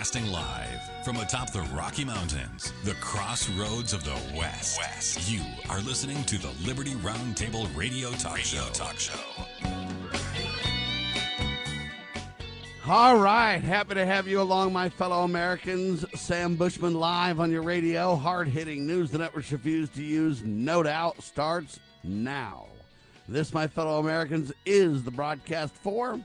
Broadcasting live from atop the Rocky Mountains, the crossroads of the West. You are listening to the Liberty Roundtable Radio Talk Show. All right. Happy to have you along, my fellow Americans. Sam Bushman live on your radio. Hard-hitting news the networks refuse to use, no doubt, starts now. This, my fellow Americans, is the broadcast for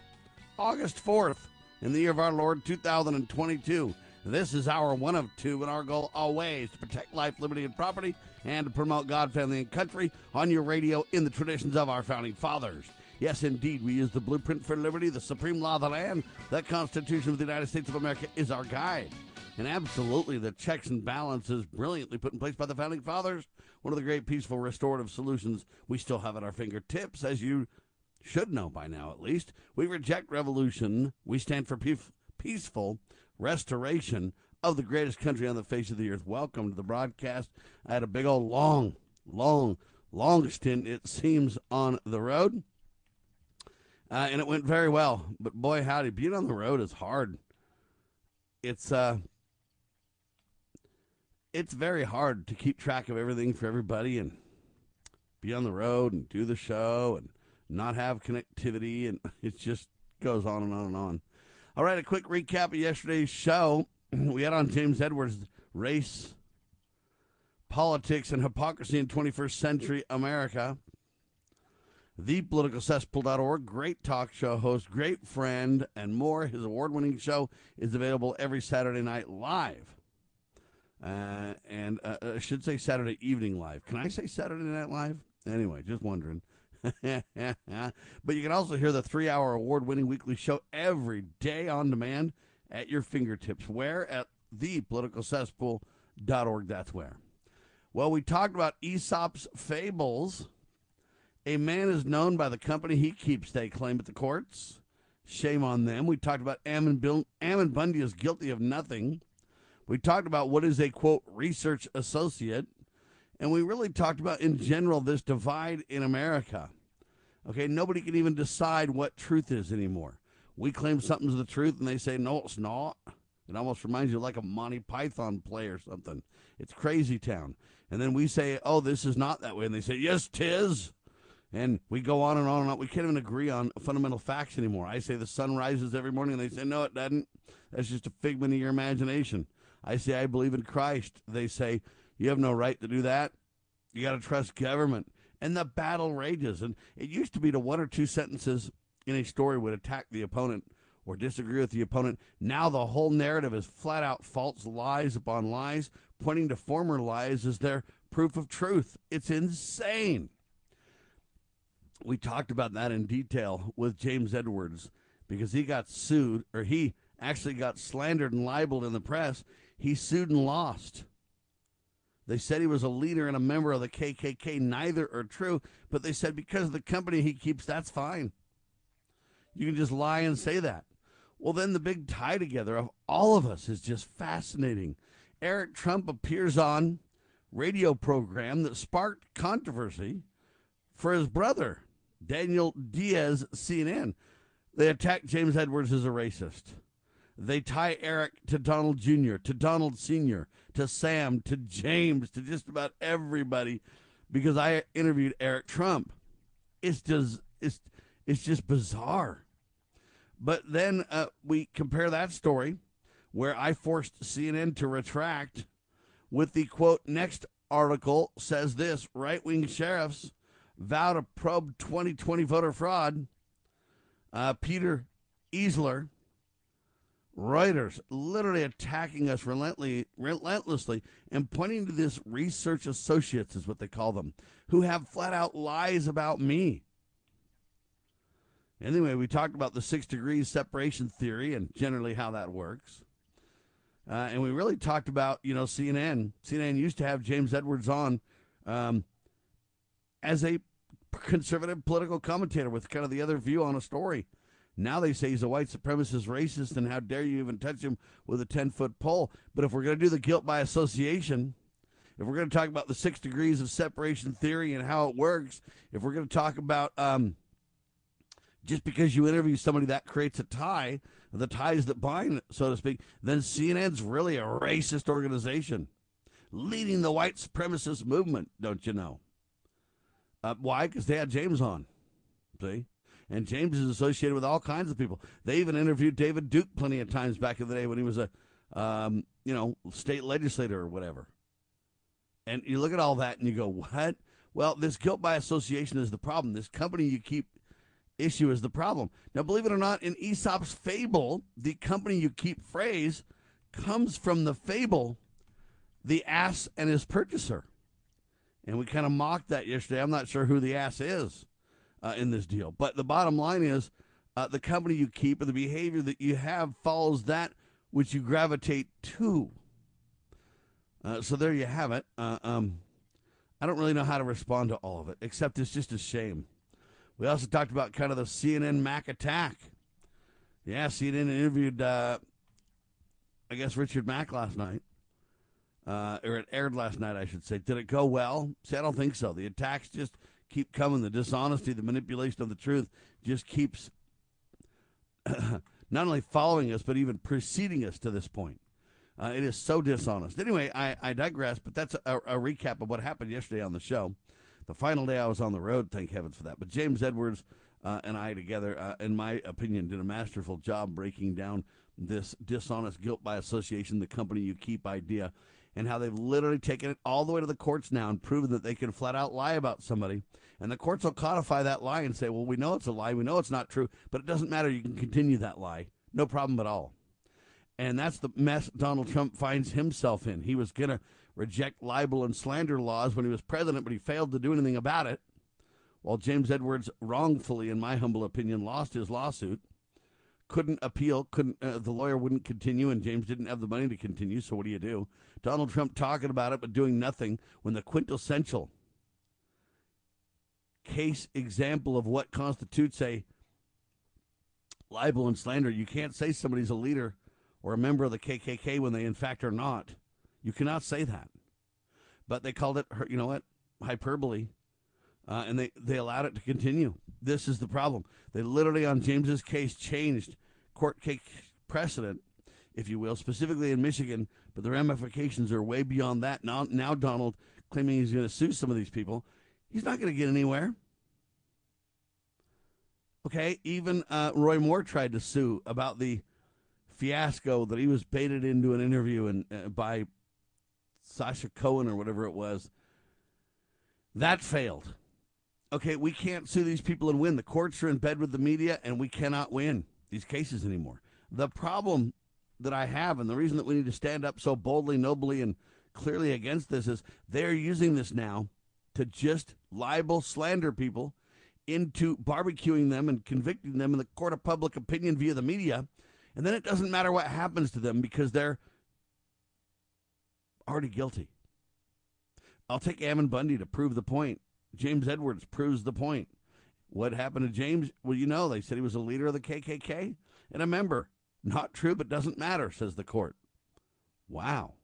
August 4th. In the year of our Lord, 2022, this is our one of two, and our goal always to protect life, liberty, and property, and to promote God, family, and country on your radio in the traditions of our founding fathers. Yes, indeed, we use the blueprint for liberty, the supreme law of the land, the Constitution of the United States of America is our guide. And absolutely, the checks and balances brilliantly put in place by the founding fathers, one of the great peaceful restorative solutions we still have at our fingertips, as you should know by now at least. We reject revolution. We stand for peaceful restoration of the greatest country on the face of the earth. Welcome to the broadcast. I had a big old long stint, it seems, on the road. And it went very well. But boy, howdy, being on the road is hard. It's very hard to keep track of everything for everybody and be on the road and do the show and not have connectivity, and it just goes on and on and on. All right, a quick recap of yesterday's show. We had on James Edwards, Race, Politics, and Hypocrisy in 21st Century America. ThePoliticalCesspool.org, great talk show host, great friend, and more. His award-winning show is available every Saturday night live. And I should say Saturday evening live. Can I say Saturday night live? Anyway, just wondering. But you can also hear the 3-hour award-winning weekly show every day on demand at your fingertips. Where? At thepoliticalcesspool.org. That's where. Well, we talked about Aesop's fables. A man is known by the company he keeps, they claim at the courts. Shame on them. We talked about Ammon Bundy is guilty of nothing. We talked about what is a, quote, research associate. And we really talked about, in general, this divide in America. Okay, nobody can even decide what truth is anymore. We claim something's the truth, and they say, no, it's not. It almost reminds you like a Monty Python play or something. It's crazy town. And then we say, oh, this is not that way. And they say, yes, tis. And we go on and on and on. We can't even agree on fundamental facts anymore. I say the sun rises every morning, and they say, no, it doesn't. That's just a figment of your imagination. I say I believe in Christ. They say, you have no right to do that. You got to trust government. And the battle rages. And it used to be the one or two sentences in a story would attack the opponent or disagree with the opponent. Now the whole narrative is flat out false lies upon lies, pointing to former lies as their proof of truth. It's insane. We talked about that in detail with James Edwards because he got sued, or he actually got slandered and libeled in the press. He sued and lost. They said he was a leader and a member of the KKK. Neither are true, but they said because of the company he keeps, that's fine. You can just lie and say that. Well, then the big tie together of all of us is just fascinating. Eric Trump appears on a radio program that sparked controversy for his brother, Daniel Diaz, CNN. They attack James Edwards as a racist. They tie Eric to Donald Jr., to Donald Sr., to Sam, to James, to just about everybody, because I interviewed Eric Trump. It's just bizarre. But then we compare that story, where I forced CNN to retract, with the, quote, next article says this, right-wing sheriffs vow to probe 2020 voter fraud. Peter Eisler, Reuters, literally attacking us relentlessly and pointing to this research associates is what they call them, who have flat out lies about me. Anyway, we talked about the 6 degrees separation theory and generally how that works. And we really talked about, CNN. CNN used to have James Edwards on as a conservative political commentator with kind of the other view on a story. Now they say he's a white supremacist racist, and how dare you even touch him with a 10-foot pole. But if we're going to do the guilt by association, if we're going to talk about the 6 degrees of separation theory and how it works, if we're going to talk about just because you interview somebody, that creates a tie, the ties that bind, so to speak, then CNN's really a racist organization leading the white supremacist movement, don't you know? Why? Because they had James on, see? And James is associated with all kinds of people. They even interviewed David Duke plenty of times back in the day when he was a, state legislator or whatever. And you look at all that and you go, what? Well, this guilt by association is the problem. This company you keep issue is the problem. Now, believe it or not, in Aesop's fable, the company you keep phrase comes from the fable, the ass and his purchaser. And we kind of mocked that yesterday. I'm not sure who the ass is in this deal. But the bottom line is the company you keep or the behavior that you have follows that which you gravitate to. So there you have it. I don't really know how to respond to all of it, except it's just a shame. We also talked about kind of the CNN Mack attack. Yeah, CNN interviewed, Richard Mack last night. Or it aired last night, I should say. Did it go well? See, I don't think so. The attacks just keep coming. The dishonesty, the manipulation of the truth just keeps not only following us, but even preceding us to this point. It is so dishonest. Anyway, I digress, but that's a recap of what happened yesterday on the show. The final day I was on the road, thank heavens for that. But James Edwards and I together, in my opinion, did a masterful job breaking down this dishonest guilt by association, the company you keep idea, and how they've literally taken it all the way to the courts now and proven that they can flat out lie about somebody. And the courts will codify that lie and say, well, we know it's a lie, we know it's not true, but it doesn't matter, you can continue that lie. No problem at all. And that's the mess Donald Trump finds himself in. He was going to reject libel and slander laws when he was president, but he failed to do anything about it. While James Edwards wrongfully, in my humble opinion, lost his lawsuit, couldn't appeal, the lawyer wouldn't continue, and James didn't have the money to continue, so what do you do? Donald Trump talking about it but doing nothing when the quintessential case example of what constitutes a libel and slander, you can't say somebody's a leader or a member of the KKK when they in fact are not. You cannot say that. But they called it, you know what, hyperbole, and they allowed it to continue. This is the problem. They literally, on James's case, changed court case precedent, if you will, specifically in Michigan, but the ramifications are way beyond that. Now Donald claiming he's going to sue some of these people. He's not going to get anywhere. Okay, even Roy Moore tried to sue about the fiasco that he was baited into an interview and by Sasha Cohen or whatever it was. That failed. Okay, we can't sue these people and win. The courts are in bed with the media, and we cannot win these cases anymore. The problem that I have, and the reason that we need to stand up so boldly, nobly, and clearly against this is they're using this now to just libel, slander people into barbecuing them and convicting them in the court of public opinion via the media. And then it doesn't matter what happens to them because they're already guilty. I'll take Ammon Bundy to prove the point. James Edwards proves the point. What happened to James? Well, you know, they said he was a leader of the KKK and a member. Not true, but doesn't matter, says the court. Wow.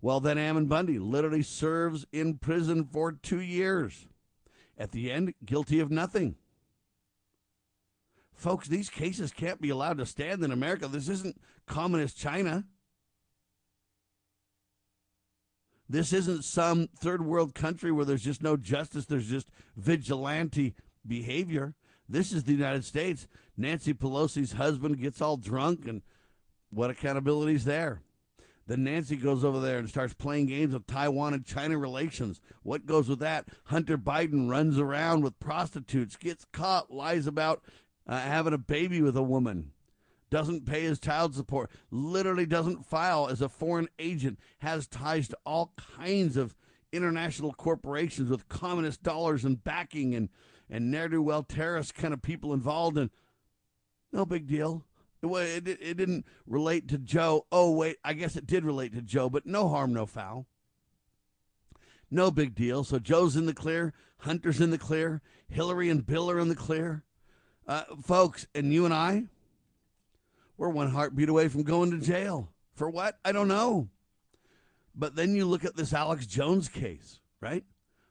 Well, then Ammon Bundy literally serves in prison for 2 years. At the end, guilty of nothing. Folks, these cases can't be allowed to stand in America. This isn't communist China. This isn't some third world country where there's just no justice. There's just vigilante behavior. This is the United States. Nancy Pelosi's husband gets all drunk, and what accountability is there? Then Nancy goes over there and starts playing games with Taiwan and China relations. What goes with that? Hunter Biden runs around with prostitutes, gets caught, lies about having a baby with a woman, doesn't pay his child support, literally doesn't file as a foreign agent, has ties to all kinds of international corporations with communist dollars and backing and ne'er-do-well terrorist kind of people involved, and no big deal. It didn't relate to Joe. Oh, wait, I guess it did relate to Joe, but no harm, no foul. No big deal. So Joe's in the clear, Hunter's in the clear, Hillary and Bill are in the clear. Folks, and you and I, we're one heartbeat away from going to jail. For what? I don't know. But then you look at this Alex Jones case, right?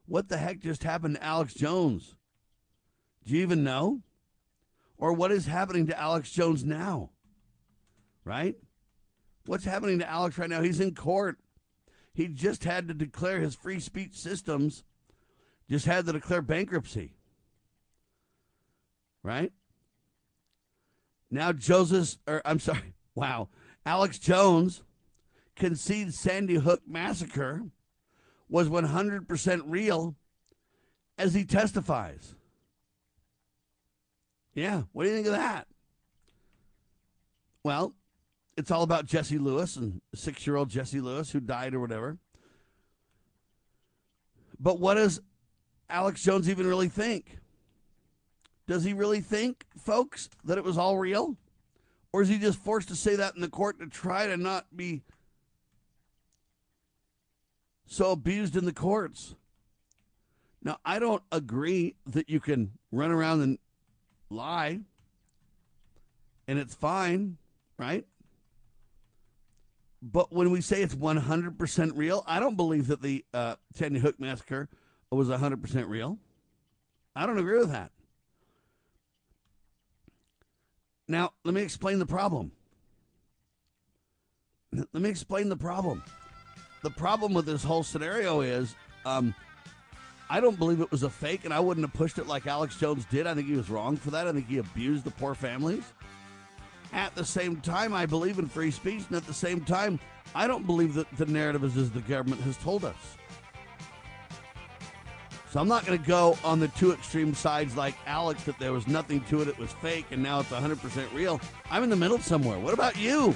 What the heck just happened to Alex Jones? Do you even know? Or what is happening to Alex Jones now? right? What's happening to Alex right now? He's in court. He just had to declare his free speech systems, just had to declare bankruptcy, right? Now Alex Jones concedes Sandy Hook massacre was 100% real as he testifies. Yeah, what do you think of that? Well, it's all about Jesse Lewis and six-year-old Jesse Lewis who died or whatever. But what does Alex Jones even really think? Does he really think, folks, that it was all real? Or is he just forced to say that in the court to try to not be so abused in the courts? Now, I don't agree that you can run around and lie, and it's fine, right? But when we say it's 100% real, I don't believe that the Sandy Hook massacre was 100% real. I don't agree with that. Now, let me explain the problem. The problem with this whole scenario is I don't believe it was a fake, and I wouldn't have pushed it like Alex Jones did. I think he was wrong for that. I think he abused the poor families. At the same time, I believe in free speech, and at the same time, I don't believe that the narrative is as the government has told us. So I'm not going to go on the two extreme sides like Alex, that there was nothing to it, it was fake, and now it's 100% real. I'm in the middle somewhere. What about you?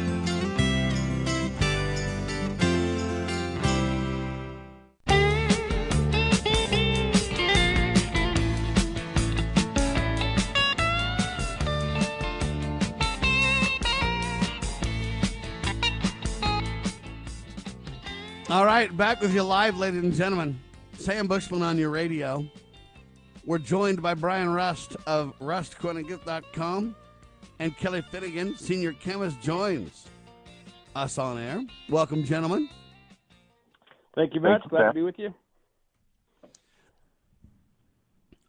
All right, back with you live, ladies and gentlemen. Sam Bushman on your radio. We're joined by Brian Rust of RustCoinAndGift.com, and Kelly Finnegan, senior chemist, joins us on air. Welcome, gentlemen. Thank you, Matt. Glad to be with you.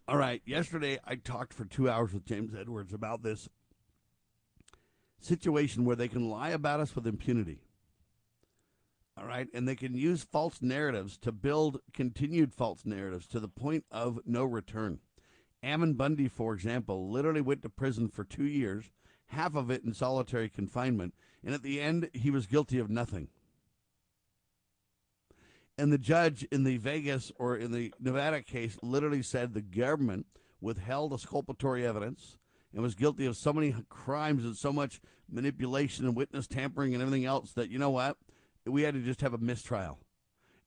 All right, yesterday I talked for 2 hours with James Edwards about this situation where they can lie about us with impunity. All right, and they can use false narratives to build continued false narratives to the point of no return. Ammon Bundy, for example, literally went to prison for 2 years, half of it in solitary confinement, and at the end, he was guilty of nothing. And the judge in the Vegas or in the Nevada case literally said the government withheld exculpatory evidence and was guilty of so many crimes and so much manipulation and witness tampering and everything else that, you know what? We had to just have a mistrial.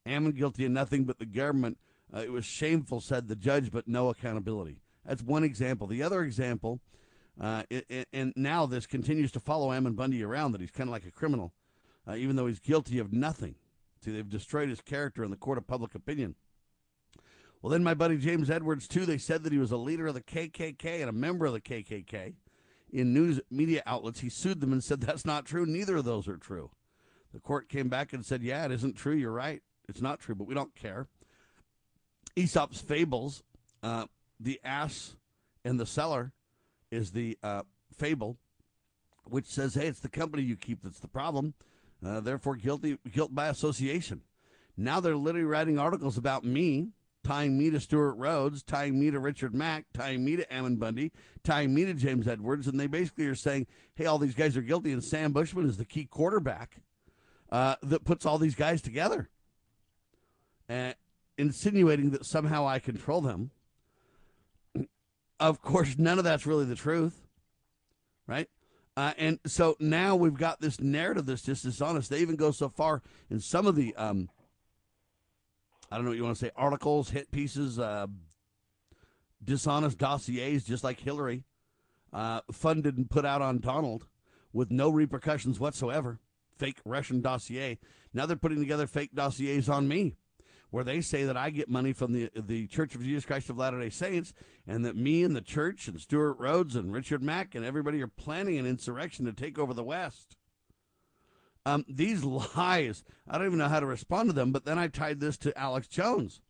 Ammon guilty of nothing but the government. It was shameful, said the judge, but no accountability. That's one example. The other example, and now this continues to follow Ammon Bundy around, that he's kind of like a criminal, even though he's guilty of nothing. See, they've destroyed his character in the court of public opinion. Well, then my buddy James Edwards, too, they said that he was a leader of the KKK and a member of the KKK. In news media outlets, he sued them and said that's not true. Neither of those are true. The court came back and said, yeah, it isn't true. You're right. It's not true, but we don't care. Aesop's Fables, the ass and the cellar is the fable, which says, hey, it's the company you keep that's the problem, therefore guilt by association. Now they're literally writing articles about me, tying me to Stuart Rhodes, tying me to Richard Mack, tying me to Ammon Bundy, tying me to James Edwards, and they basically are saying, hey, all these guys are guilty, and Sam Bushman is the key quarterback that puts all these guys together. Insinuating that somehow I control them. Of course, none of that's really the truth, right? And so now we've got this narrative that's just dishonest. They even go so far in some of the, I don't know what you want to say, articles, hit pieces, dishonest dossiers, just like Hillary, funded and put out on Donald with no repercussions whatsoever, fake Russian dossier. Now they're putting together fake dossiers on me, where they say that I get money from the Church of Jesus Christ of Latter-day Saints, and that me and the church and Stuart Rhodes and Richard Mack and everybody are planning an insurrection to take over the West. These lies, I don't even know how to respond to them, but then I tied this to Alex Jones.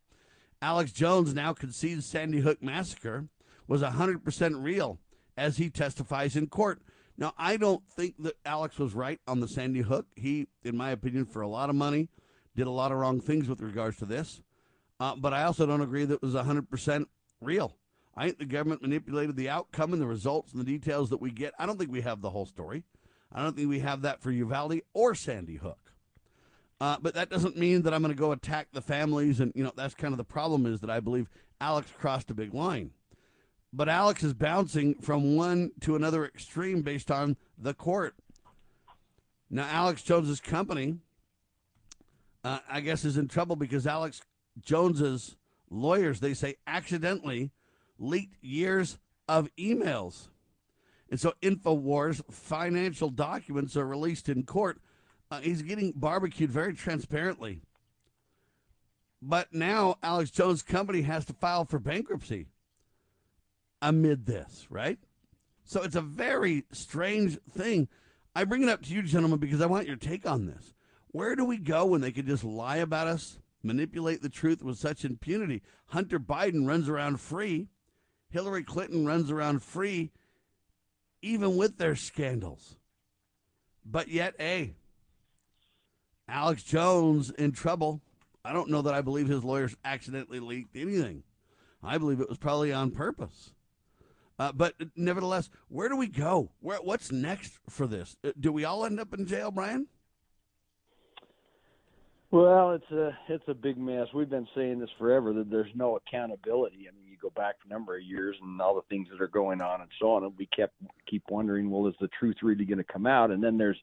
Alex Jones now concedes Sandy Hook massacre was 100% real as he testifies in court. Now, I don't think that Alex was right on the Sandy Hook. He, in my opinion, for a lot of money, did a lot of wrong things with regards to this. But I also don't agree that it was 100% real. I think the government manipulated the outcome and the results and the details that we get. I don't think we have the whole story. I don't think we have that for Uvalde or Sandy Hook. But that doesn't mean that I'm going to go attack the families. And, you know, that's kind of the problem, is that I believe Alex crossed a big line. But Alex is bouncing from one to another extreme based on the court. Now, Alex Jones's company, I guess, is in trouble because Alex Jones's lawyers, they say, accidentally leaked years of emails. And so InfoWars financial documents are released in court. He's getting barbecued very transparently. But now Alex Jones' company has to file for bankruptcy amid this, right? So it's a very strange thing. I bring it up to you, gentlemen, because I want your take on this. Where do we go when they can just lie about us, manipulate the truth with such impunity? Hunter Biden runs around free. Hillary Clinton runs around free, even with their scandals. But yet, hey, Alex Jones in trouble. I don't know that I believe his lawyers accidentally leaked anything. I believe it was probably on purpose. But nevertheless, where do we go? What's next for this? Do we all end up in jail, Brian? Well, it's a big mess. We've been saying this forever, that there's no accountability. I mean, you go back a number of years and all the things that are going on and so on, and we keep wondering, well, is the truth really going to come out? And then there's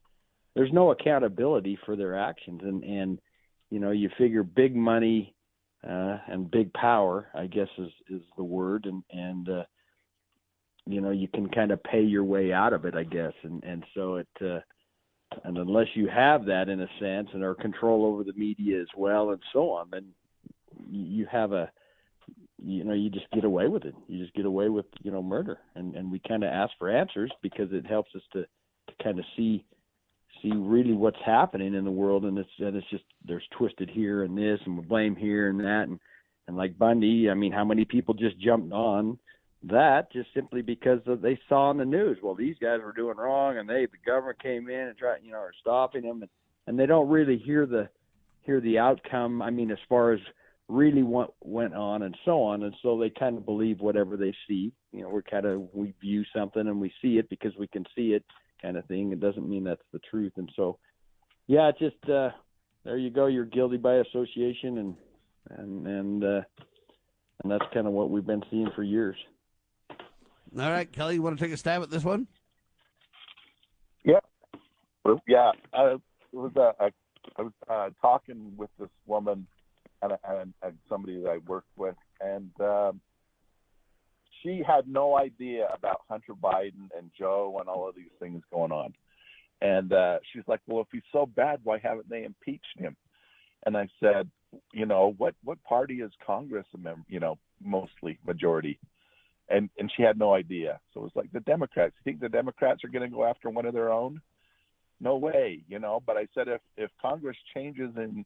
no accountability for their actions. And you know, you figure big money and big power, I guess is the word, and you know, you can kind of pay your way out of it, I guess. And so it. And unless you have that, in a sense, and our control over the media as well and so on, then you have you just get away with it. You just get away with, murder. And we kind of ask for answers because it helps us to kind of see really what's happening in the world. And it's just, there's twisted here and this, and we blame here and that. And like Bundy, I mean, how many people just jumped on that just simply because they saw in the news, well, these guys were doing wrong, and the government came in and tried, are stopping them, and they don't really hear the outcome. I mean, as far as really what went on, and so they kind of believe whatever they see. We view something and we see it because we can see it, kind of thing. It doesn't mean that's the truth, and so, yeah, it's just there you go. You're guilty by association, and that's kind of what we've been seeing for years. All right, Kelly, you want to take a stab at this one? Yep. Yeah. I was talking with this woman and somebody that I worked with, and she had no idea about Hunter Biden and Joe and all of these things going on. And she's like, well, if he's so bad, why haven't they impeached him? And I said, you know, what party is Congress a member, you know, mostly majority? And she had no idea. So it was like the Democrats. You think the Democrats are going to go after one of their own? No way, you know. But I said, if Congress changes in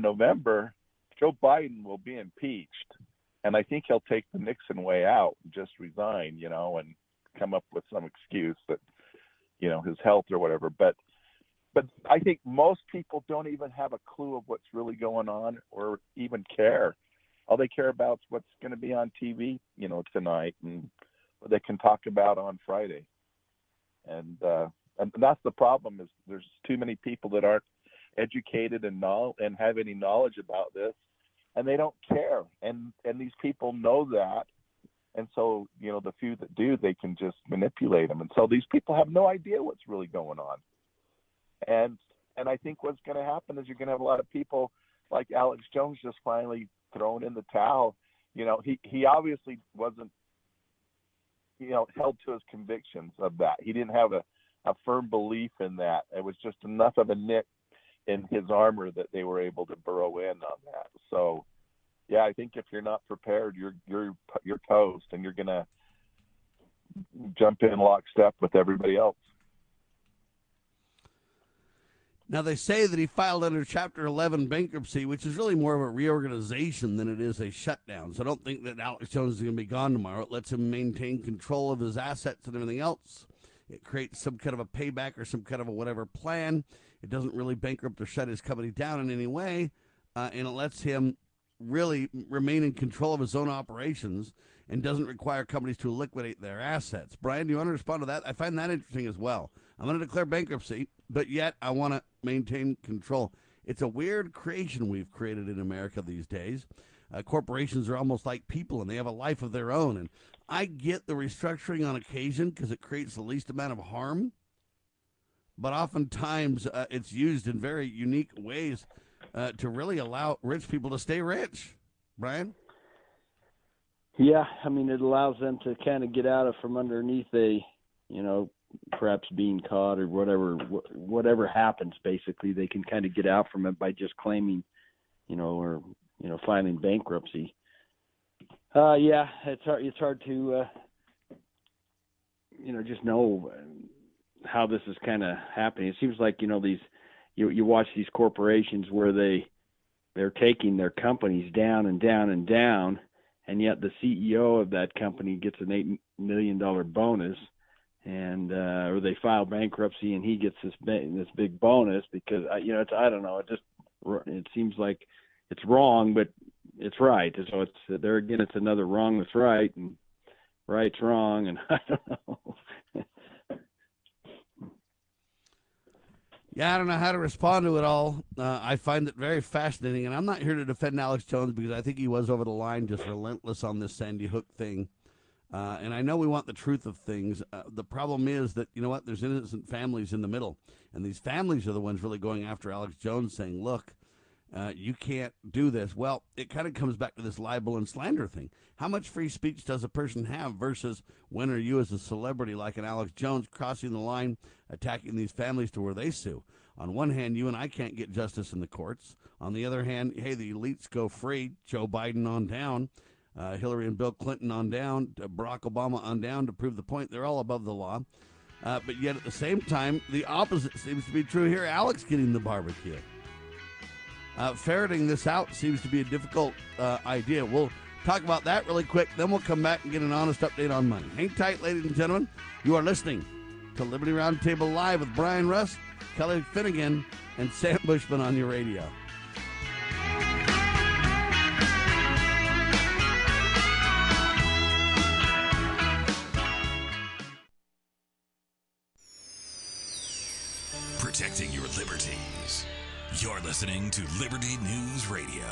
November, Joe Biden will be impeached. And I think he'll take the Nixon way out and just resign, you know, and come up with some excuse that, you know, his health or whatever. But I think most people don't even have a clue of what's really going on or even care. All they care about is what's going to be on TV, you know, tonight, and what they can talk about on Friday. And that's the problem, is there's too many people that aren't educated and have any knowledge about this, and they don't care. And these people know that. And so, you know, the few that do, they can just manipulate them. And so these people have no idea what's really going on. And I think what's going to happen is you're going to have a lot of people like Alex Jones just finally thrown in the towel. You know, he obviously wasn't, you know, held to his convictions of that. He didn't have a firm belief in that. It was just enough of a nick in his armor that they were able to burrow in on that. So, yeah, I think if you're not prepared, you're toast, and you're going to jump in lockstep with everybody else. Now, they say that he filed under Chapter 11 bankruptcy, which is really more of a reorganization than it is a shutdown. So I don't think that Alex Jones is going to be gone tomorrow. It lets him maintain control of his assets and everything else. It creates some kind of a payback or some kind of a whatever plan. It doesn't really bankrupt or shut his company down in any way, and it lets him really remain in control of his own operations and doesn't require companies to liquidate their assets. Brian, do you want to respond to that? I find that interesting as well. I'm going to declare bankruptcy, but yet I want to maintain control. It's a weird creation we've created in America these days. Corporations are almost like people, and they have a life of their own. And I get the restructuring on occasion because it creates the least amount of harm, but oftentimes it's used in very unique ways to really allow rich people to stay rich. Brian? Yeah, I mean, it allows them to kind of get out of from underneath a, you know, perhaps being caught or whatever happens. Basically, they can kind of get out from it by just claiming, you know, or, you know, filing bankruptcy. Yeah, it's hard to, you know, just know how this is kind of happening. It seems like, you know, these, you watch these corporations where they're taking their companies down and down and down, and yet the CEO of that company gets an $8 million bonus, and or they file bankruptcy and he gets this big bonus because, you know, it's, I don't know, it seems like it's wrong, but it's right. So it's there again, it's another wrong that's right, and right's wrong, and I don't know. Yeah, I don't know how to respond to it all. I find it very fascinating, and I'm not here to defend Alex Jones because I think he was over the line, just relentless on this Sandy Hook thing. And I know we want the truth of things. The problem is that, you know what, there's innocent families in the middle, and these families are the ones really going after Alex Jones, saying, look, you can't do this. Well, it kind of comes back to this libel and slander thing. How much free speech does a person have versus when are you as a celebrity like an Alex Jones crossing the line, attacking these families to where they sue? On one hand, you and I can't get justice in the courts. On the other hand, hey, the elites go free, Joe Biden on down, Hillary and Bill Clinton on down, Barack Obama on down to prove the point. They're all above the law. But yet at the same time, the opposite seems to be true here. Alex getting the barbecue. Ferreting this out seems to be a difficult idea. We'll talk about that really quick, then we'll come back and get an honest update on money. Hang tight, ladies and gentlemen. You are listening to Liberty Roundtable Live with Brian Rust, Kelly Finnegan, and Sam Bushman on your radio. Protecting your liberties. You're listening to Liberty News Radio.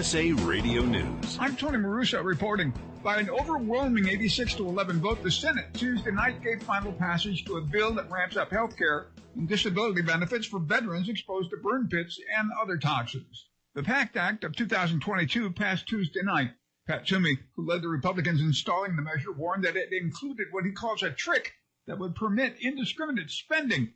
USA Radio News. I'm Tony Maruso reporting. By an overwhelming 86-11 vote, the Senate Tuesday night gave final passage to a bill that ramps up health care and disability benefits for veterans exposed to burn pits and other toxins. The PACT Act of 2022 passed Tuesday night. Pat Toomey, who led the Republicans installing the measure, warned that it included what he calls a trick that would permit indiscriminate spending.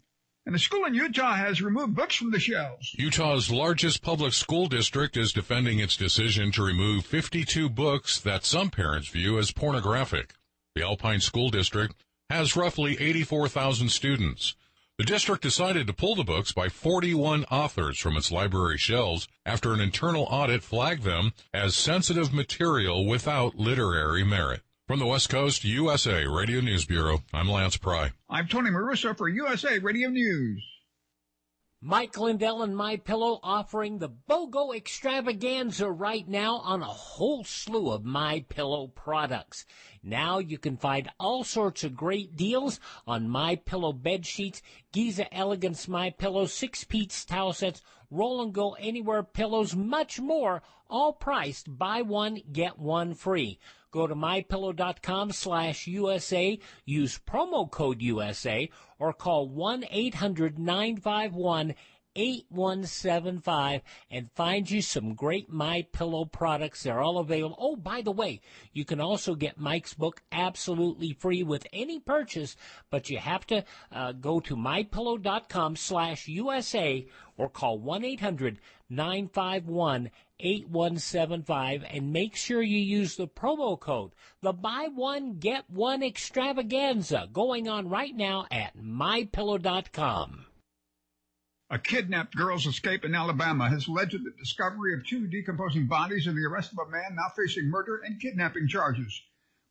And a school in Utah has removed books from the shelves. Utah's largest public school district is defending its decision to remove 52 books that some parents view as pornographic. The Alpine School District has roughly 84,000 students. The district decided to pull the books by 41 authors from its library shelves after an internal audit flagged them as sensitive material without literary merit. From the West Coast USA Radio News Bureau, I'm Lance Pry. I'm Tony Maruso for USA Radio News. Mike Lindell and MyPillow offering the BOGO extravaganza right now on a whole slew of MyPillow products. Now you can find all sorts of great deals on MyPillow bed sheets, Giza Elegance MyPillow, six-piece towel sets, Roll and Go Anywhere pillows, much more, all priced buy one, get one free. Go to MyPillow.com/USA, use promo code USA, or call 1-800-951-8175 and find you some great MyPillow products. They're all available. Oh, by the way, you can also get Mike's book absolutely free with any purchase, but you have to go to MyPillow.com/USA or call 1-800-951-8175 and make sure you use the promo code, the buy one get one extravaganza, going on right now at mypillow.com. A kidnapped girl's escape in Alabama has led to the discovery of two decomposing bodies and the arrest of a man now facing murder and kidnapping charges.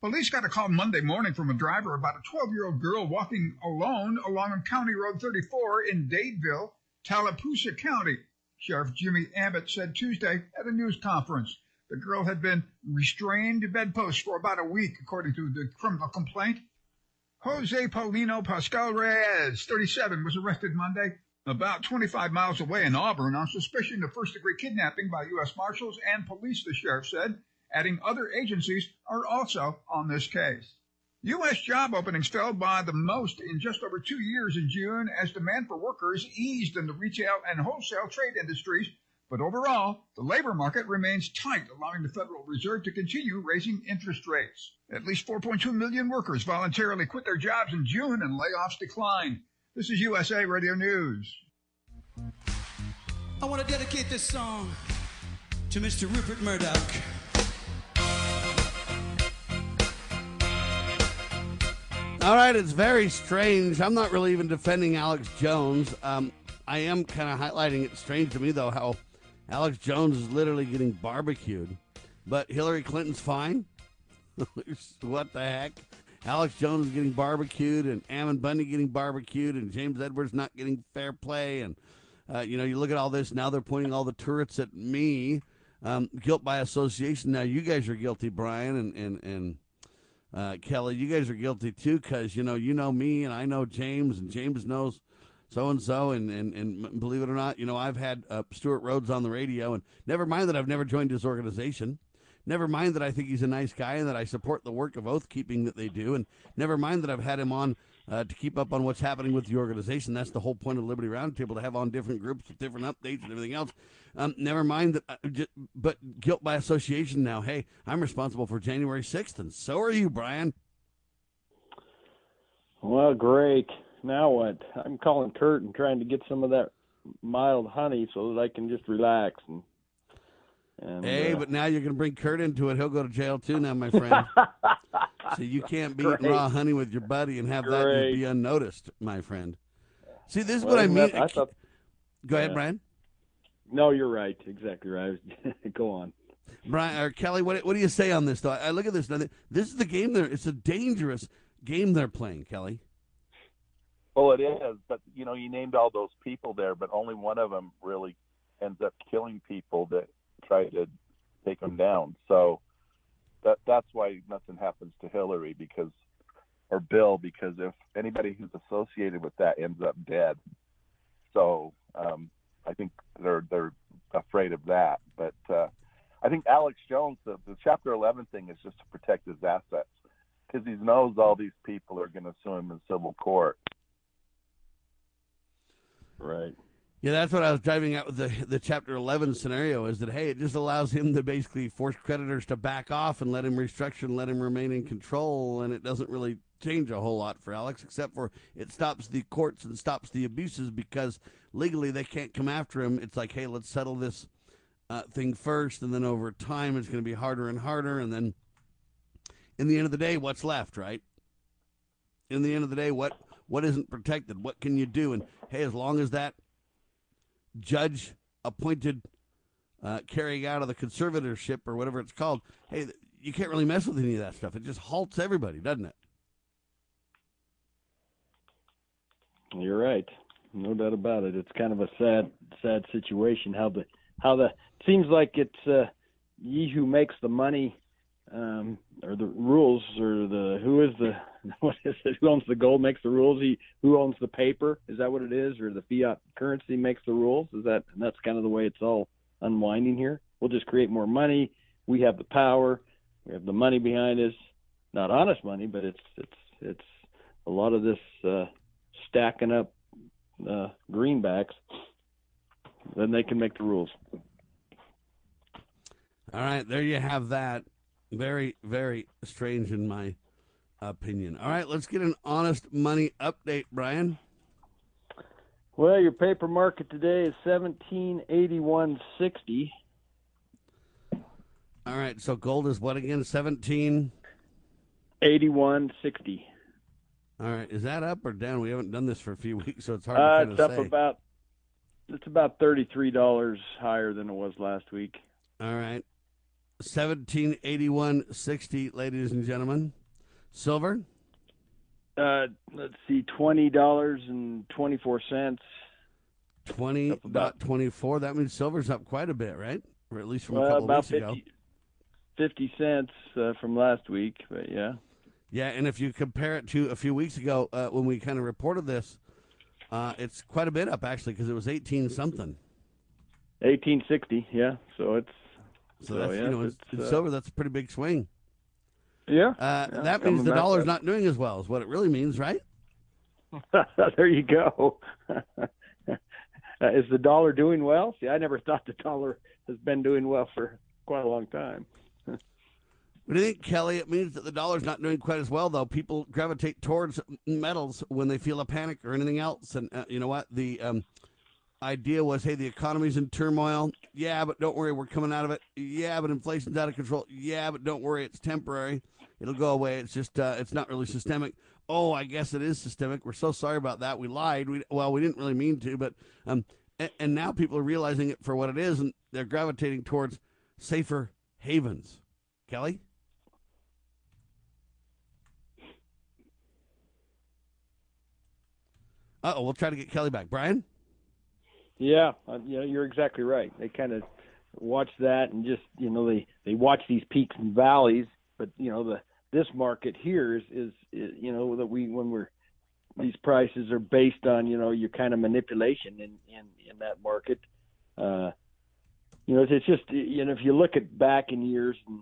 Police got a call Monday morning from a driver about a 12-year-old girl walking alone along County Road 34 in Dadeville, Tallapoosa County. Sheriff Jimmy Abbott said Tuesday at a news conference the girl had been restrained to bedposts for about a week, according to the criminal complaint. Jose Paulino Pascal Reyes, 37, was arrested Monday about 25 miles away in Auburn on suspicion of first-degree kidnapping by U.S. Marshals and police, the sheriff said, adding other agencies are also on this case. U.S. job openings fell by the most in just over 2 years in June as demand for workers eased in the retail and wholesale trade industries. But overall, the labor market remains tight, allowing the Federal Reserve to continue raising interest rates. At least 4.2 million workers voluntarily quit their jobs in June and layoffs declined. This is USA Radio News. I want to dedicate this song to Mr. Rupert Murdoch. All right, it's very strange. I'm not really even defending Alex Jones. I am kind of highlighting it's strange to me, though, how Alex Jones is literally getting barbecued. But Hillary Clinton's fine. What the heck? Alex Jones is getting barbecued, and Ammon Bundy getting barbecued, and James Edwards not getting fair play. And, you know, you look at all this. Now they're pointing all the turrets at me. Guilt by association. Now you guys are guilty, Brian, and Kelly, you guys are guilty too, because you know me, and I know James, and James knows so-and-so, and believe it or not, you know, I've had Stuart Rhodes on the radio, and never mind that I've never joined his organization, never mind that I think he's a nice guy and that I support the work of oath-keeping that they do, and never mind that I've had him on to keep up on what's happening with the organization. That's the whole point of Liberty Roundtable, to have on different groups with different updates and everything else. Never mind that, but guilt by association now. Hey, I'm responsible for January 6th, and so are you, Brian. Well, great. Now what? I'm calling Kurt and trying to get some of that mild honey so that I can just relax. And hey, but now you're going to bring Kurt into it. He'll go to jail too now, my friend. So you can't be eating raw honey with your buddy and have that be unnoticed, my friend. See, this is what I mean. Go ahead, Brian. No, you're right. Exactly right. Go on, Brian or Kelly. What do you say on this? Though I look at this. This is the game. It's a dangerous game they're playing, Kelly. Well, it is. But you know, you named all those people there, but only one of them really ends up killing people that try to take them down. So that's why nothing happens to Hillary or Bill, because if anybody who's associated with that ends up dead, so I think they're afraid of that. But I think Alex Jones, the Chapter 11 thing is just to protect his assets, because he knows all these people are going to sue him in civil court. Right. Yeah, that's what I was driving at with the Chapter 11 scenario, is that, hey, it just allows him to basically force creditors to back off and let him restructure and let him remain in control, and it doesn't really change a whole lot for Alex, except for it stops the courts and stops the abuses, because legally they can't come after him. It's like, hey, let's settle this thing first, and then over time it's going to be harder and harder, and then in the end of the day, what's left, right? In the end of the day, what isn't protected? What can you do? And, hey, as long as that judge-appointed carrying out of the conservatorship or whatever it's called, hey, you can't really mess with any of that stuff. It just halts everybody, doesn't it? You're right. No doubt about it. It's kind of a sad situation. How the seems like it's ye who makes the money, or the rules, or the who owns the gold makes the rules. Who owns the paper? Is that what it is? Or the fiat currency makes the rules? Is that, and that's kind of the way it's all unwinding here. We'll just create more money. We have the power. We have the money behind us. Not honest money, but it's a lot of this stacking up greenbacks. Then they can make the rules. All right, there you have that. Very, very strange in my opinion. All right, let's get an honest money update, Brian. Well, your paper market today is 1781.60. All right, so gold is what again? 1781.60. All right, is that up or down? We haven't done this for a few weeks, so it's hard to kind of say. It's about $33 higher than it was last week. All right. 1781.60, ladies and gentlemen. Silver? Let's see, $20.24. $20.24. That means silver's up quite a bit, right? Or at least from a couple of weeks ago. 50 cents from last week, but yeah. Yeah, and if you compare it to a few weeks ago when we kind of reported this, it's quite a bit up, actually, because it was 18-something. 1860, yeah. So that's silver. That's a pretty big swing. Yeah. That means the dollar's not doing as well, is what it really means, right? There you go. Is the dollar doing well? See, I never thought the dollar has been doing well for quite a long time. What do you think, Kelly? It means that the dollar's not doing quite as well, though. People gravitate towards metals when they feel a panic or anything else. And you know what? The idea was, hey, the economy's in turmoil. Yeah, but don't worry, we're coming out of it. Yeah, but inflation's out of control. Yeah, but don't worry, it's temporary. It'll go away. It's just it's not really systemic. Oh, I guess it is systemic. We're so sorry about that. We lied. We didn't really mean to, but and now people are realizing it for what it is, and they're gravitating towards safer havens. Kelly? We'll try to get Kelly back. Brian? Yeah, you're exactly right. They kind of watch that and just, you know, they watch these peaks and valleys, but, you know, this market here is you know, that these prices are based on, you know, your kind of manipulation in that market. You know, it's just, you know, if you look at back in years and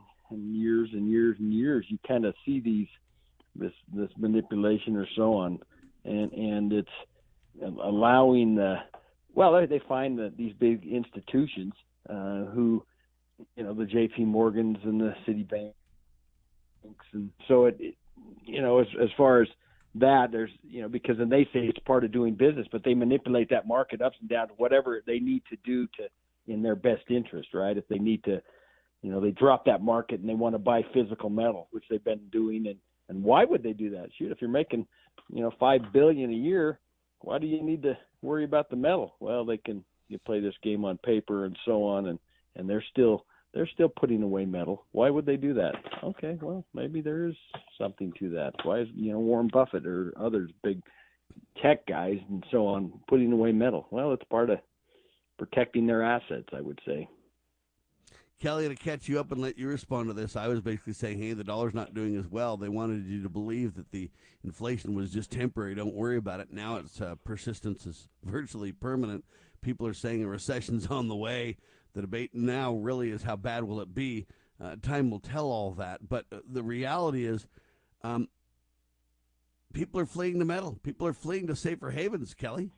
years and years and years, you kind of see this manipulation or so on. And it's allowing they find that these big institutions who, you know, the J.P. Morgans and the Citibanks, and so it, you know, as far as that, there's, you know, because then they say it's part of doing business, but they manipulate that market ups and downs, whatever they need to do to in their best interest, right? If they need to, you know, they drop that market and they want to buy physical metal, which they've been doing, and why would they do that? Shoot, if you're making, you know, $5 billion a year, why do you need to worry about the metal? Well, you play this game on paper and so on, and they're still putting away metal. Why would they do that? Okay, well, maybe there is something to that. Why is, you know, Warren Buffett or others, big tech guys and so on, putting away metal? Well, it's part of protecting their assets, I would say. Kelly, to catch you up and let you respond to this, I was basically saying, hey, the dollar's not doing as well. They wanted you to believe that the inflation was just temporary. Don't worry about it. Now its persistence is virtually permanent. People are saying a recession's on the way. The debate now really is how bad will it be? Time will tell all that. But the reality is people are fleeing to metal. People are fleeing to safer havens, Kelly.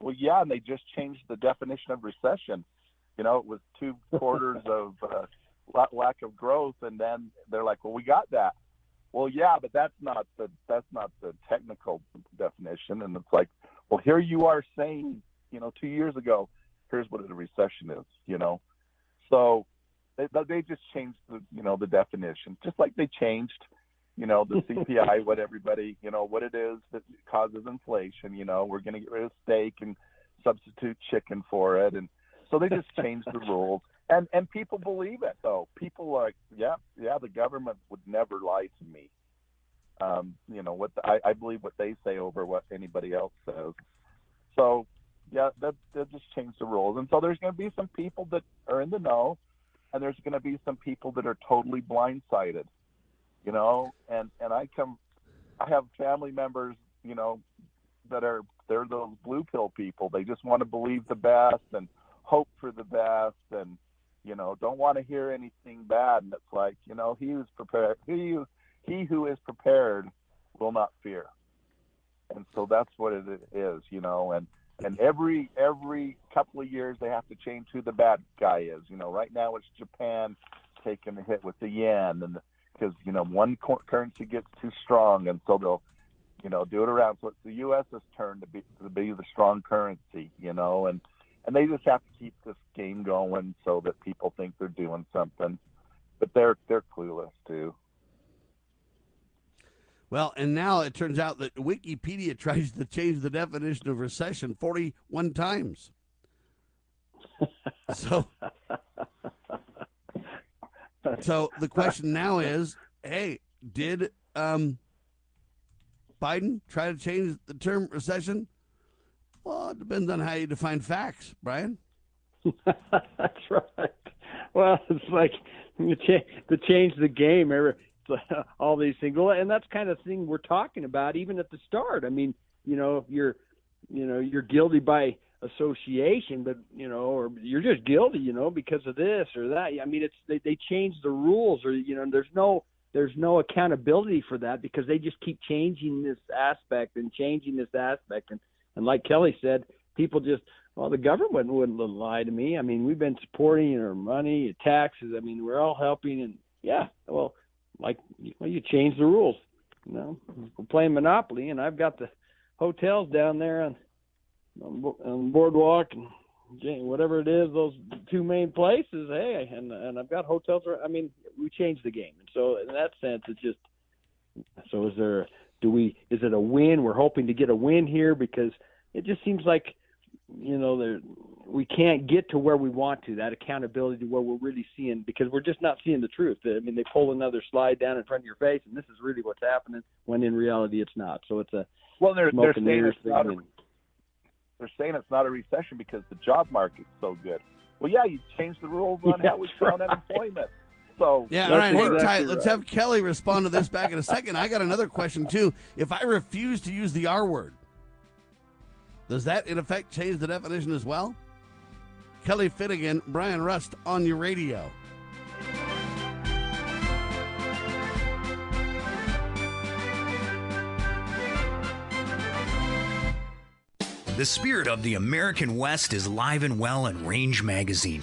Well, yeah, and they just changed the definition of recession. You know, it was 2 quarters of lack of growth, and then they're like, well, we got that. Well, yeah, but that's not the technical definition. And it's like, well, here you are saying, you know, 2 years ago, here's what a recession is, you know. So they just changed the, you know, the definition, just like they changed, you know, the CPI, what everybody, you know, what it is that causes inflation. You know, we're going to get rid of steak and substitute chicken for it. And so they just changed the rules. And people believe it, though. People are like, yeah, the government would never lie to me. You know, I believe what they say over what anybody else says. So, yeah, they'll just change the rules. And so there's going to be some people that are in the know, and there's going to be some people that are totally blindsided, you know. And I have family members, you know, they're those blue pill people. They just want to believe the best and hope for the best and, you know, don't want to hear anything bad. And it's like, you know, he who is prepared will not fear. And so that's what it is, you know. And every couple of years they have to change who the bad guy is. You know, right now it's Japan taking the hit with the yen, and because, you know, one currency gets too strong, and so they'll, you know, do it around. So it's the U.S.'s turn to be the strong currency, you know, and they just have to keep this game going so that people think they're doing something, but they're clueless too. Well, and now it turns out that Wikipedia tries to change the definition of recession 41 times. So the question now is, hey, did Biden try to change the term recession? Well, it depends on how you define facts, Brian. That's right. Well, it's like to change the game, all these things. And that's kind of thing we're talking about even at the start. I mean, you know, you're guilty by association, but, you know, or you're just guilty, you know, because of this or that. I mean, it's they change the rules, or, you know, there's no accountability for that because they just keep changing this aspect. And like Kelly said, people just, well, the government wouldn't lie to me. I mean, we've been supporting our money, taxes. I mean, we're all helping. And, yeah, well, like, well, you change the rules. You know, we're playing Monopoly, and I've got the hotels down there on Boardwalk and whatever it is, those two main places. Hey, and I've got hotels. I mean, we change the game. And so in that sense, it's just, so is there – is it a win? We're hoping to get a win here because it just seems like, you know, we can't get to where we want to, that accountability to where we're really seeing, because we're just not seeing the truth. I mean, they pull another slide down in front of your face, and this is really what's happening, when in reality it's not. So it's a well, they're saying it's not a recession because the job market's so good. Well, yeah, you changed the rules on how we count unemployment. So, yeah, all right, hang tight. Let's have Kelly respond to this back in a second. I got another question, too. If I refuse to use the R word, does that, in effect, change the definition as well? Kelly Finnegan, Brian Rust on your radio. The spirit of the American West is live and well in Range Magazine,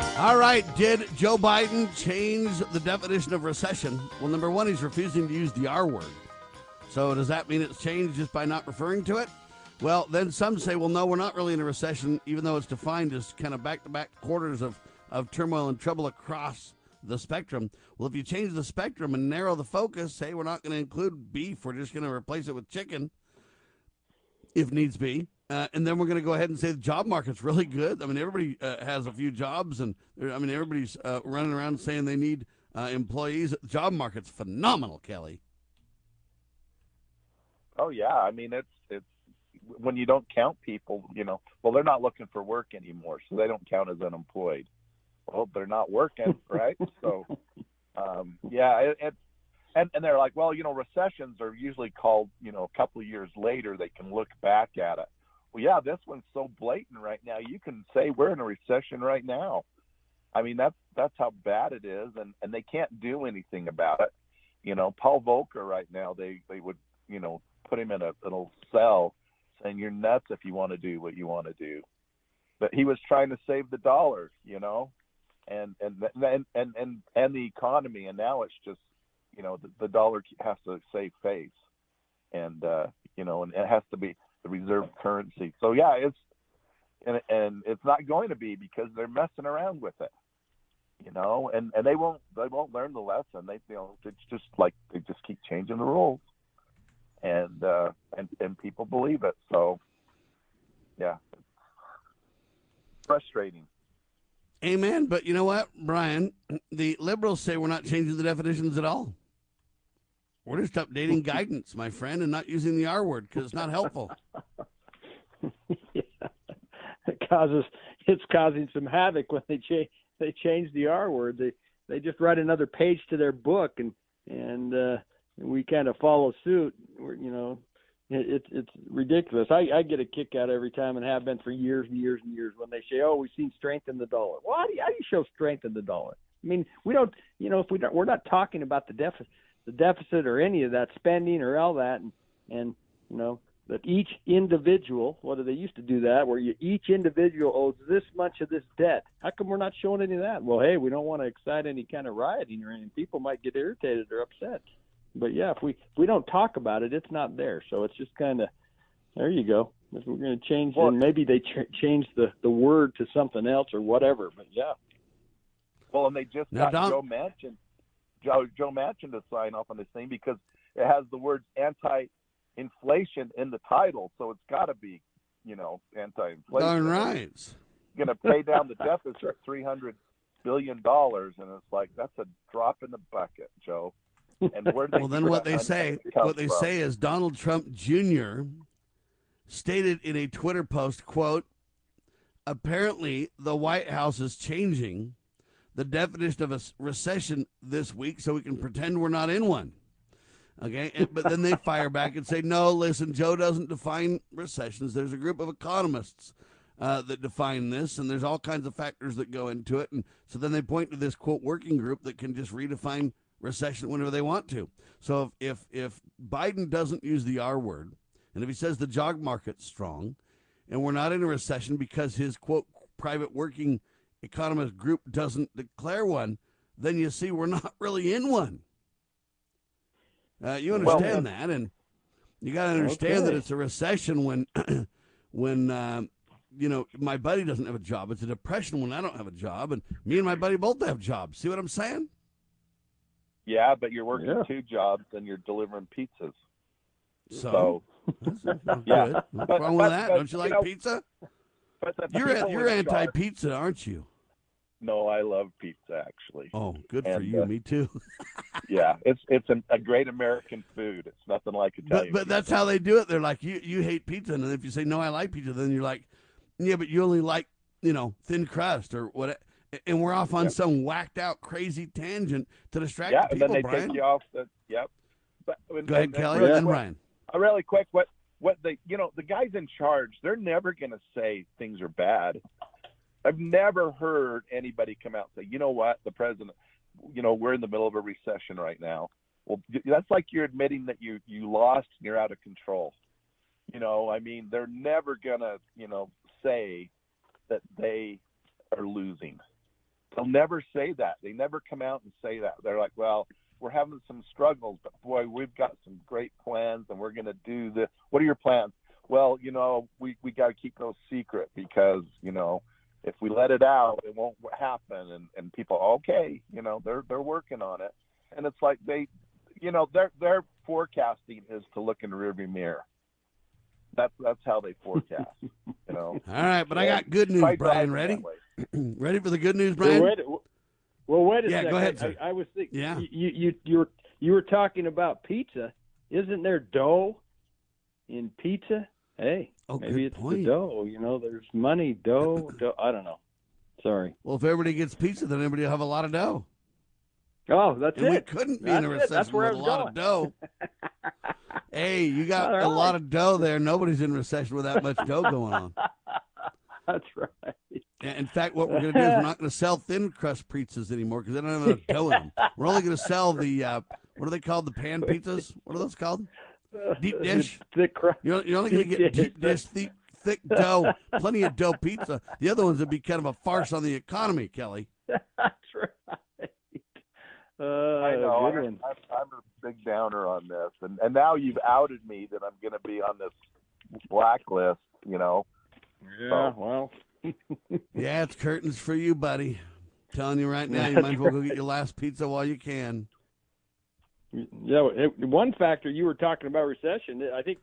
All right, did Joe Biden change the definition of recession? Well, number one, he's refusing to use the R word. So does that mean it's changed just by not referring to it? Well, then some say, well, no, we're not really in a recession, even though it's defined as kind of back-to-back quarters of turmoil and trouble across the spectrum. Well, if you change the spectrum and narrow the focus, say we're not going to include beef, we're just going to replace it with chicken if needs be, and then we're going to go ahead and say the job market's really good. I mean, everybody has a few jobs, and I mean, everybody's running around saying they need employees. The job market's phenomenal, Kelly. Oh yeah, I mean, it's when you don't count people, you know, well, they're not looking for work anymore, so they don't count as unemployed. Well, they're not working, right? So, yeah, and they're like, well, you know, recessions are usually called, you know, a couple of years later, they can look back at it. Well, yeah, this one's so blatant right now. You can say we're in a recession right now. I mean, that's how bad it is, and they can't do anything about it. You know, Paul Volcker right now, they would, you know, put him in a little cell saying you're nuts if you want to do what you want to do. But he was trying to save the dollar, you know. And the economy, and now it's just, you know, the dollar has to save face, and you know, and it has to be the reserve currency. So yeah, it's not going to be, because they're messing around with it, you know, and they won't learn the lesson. They, you know, it's just like they just keep changing the rules, and people believe it. So yeah, it's frustrating. Amen. But you know what, Brian? The liberals say we're not changing the definitions at all. We're just updating guidance, my friend, and not using the R word because it's not helpful. Yeah. It's causing some havoc when they change the R word. They just write another page to their book, and we kind of follow suit. We're, you know, it's ridiculous. I get a kick out every time, and have been for years and years and years, when they say, oh, we've seen strength in the dollar. Well, how do you show strength in the dollar? I mean, we don't, you know, if we don't, we're not talking about the deficit or any of that spending or all that. And you know, that each individual, whether they used to do that, where each individual owes this much of this debt. How come we're not showing any of that? Well, hey, we don't want to excite any kind of rioting or anything. People might get irritated or upset. But yeah, if we don't talk about it, it's not there. So it's just kind of, there you go. If we're going to change, well, then maybe they change the word to something else or whatever. But yeah. Well, and they just got Joe Manchin to sign off on this thing, because it has the words anti-inflation in the title, so it's got to be, you know, anti-inflation. Darn right. You're going to pay down the deficit $300 billion, and it's like, that's a drop in the bucket, Joe. And well, then what they say is Donald Trump Jr. stated in a Twitter post, quote, apparently the White House is changing the definition of a recession this week so we can pretend we're not in one. Okay. But then they fire back and say, no, listen, Joe doesn't define recessions. There's a group of economists that define this, and there's all kinds of factors that go into it. And so then they point to this, quote, working group that can just redefine recession whenever they want to. So if Biden doesn't use the R word, and if he says the job market's strong and we're not in a recession because his, quote, private working economist group doesn't declare one, then you see we're not really in one. You understand that. And You got to understand that it's a recession when you know, my buddy doesn't have a job. It's a depression when I don't have a job, and me and my buddy both have jobs. See what I'm saying? Yeah, but you're working two jobs and you're delivering pizzas. So yeah. What's wrong with that? Don't you like pizza? You're anti-pizza, aren't you? No, I love pizza, actually. Oh, good for you. Me too. Yeah, it's a great American food. It's nothing like Italian. But that's how they do it. They're like, you hate pizza, and if you say, no, I like pizza, then you're like, yeah, but you only like, you know, thin crust or what. And we're off on some whacked out crazy tangent to distract people, and then they take you off. Go ahead, Kelly, and then Brian. Really quick, the guys in charge, they're never going to say things are bad. I've never heard anybody come out and say, you know what, the president, you know, we're in the middle of a recession right now. Well, that's like you're admitting that you lost and you're out of control. You know, I mean, they're never going to, you know, say that they are losing. They'll never say that. They never come out and say that. They're like, well, we're having some struggles, but boy, we've got some great plans and we're going to do this. What are your plans? Well, you know, we got to keep those secret because, you know, if we let it out, it won't happen. And people, okay, you know, they're working on it. And it's like their forecasting is to look in the rearview mirror. That's how they forecast, you know. All right, but I got good news, Brian. Ready? Ready for the good news, Brian? Well, wait a second. Yeah, go ahead, sir. I was thinking. Yeah. You were talking about pizza. Isn't there dough in pizza? Hey, maybe it's the dough. You know, there's money, dough. I don't know. Sorry. Well, if everybody gets pizza, then everybody will have a lot of dough. Oh, that's it. We couldn't be in a recession with a lot of dough. Hey, you got a lot of dough there. Nobody's in recession with that much dough going on. That's right. In fact, what we're going to do is we're not going to sell thin crust pizzas anymore because they don't have enough dough in them. We're only going to sell the, what are they called, the pan pizzas? What are those called? Deep dish. Thick crust. You're only going to get deep dish, thick dough, plenty of dough pizza. The other ones would be kind of a farce on the economy, Kelly. That's right. I know. I'm a big downer on this. And now you've outed me that I'm going to be on this blacklist, you know. Yeah, well. Yeah, it's curtains for you, buddy. Telling you right now, you might as well go get your last pizza while you can. Yeah, one factor you were talking about recession. I think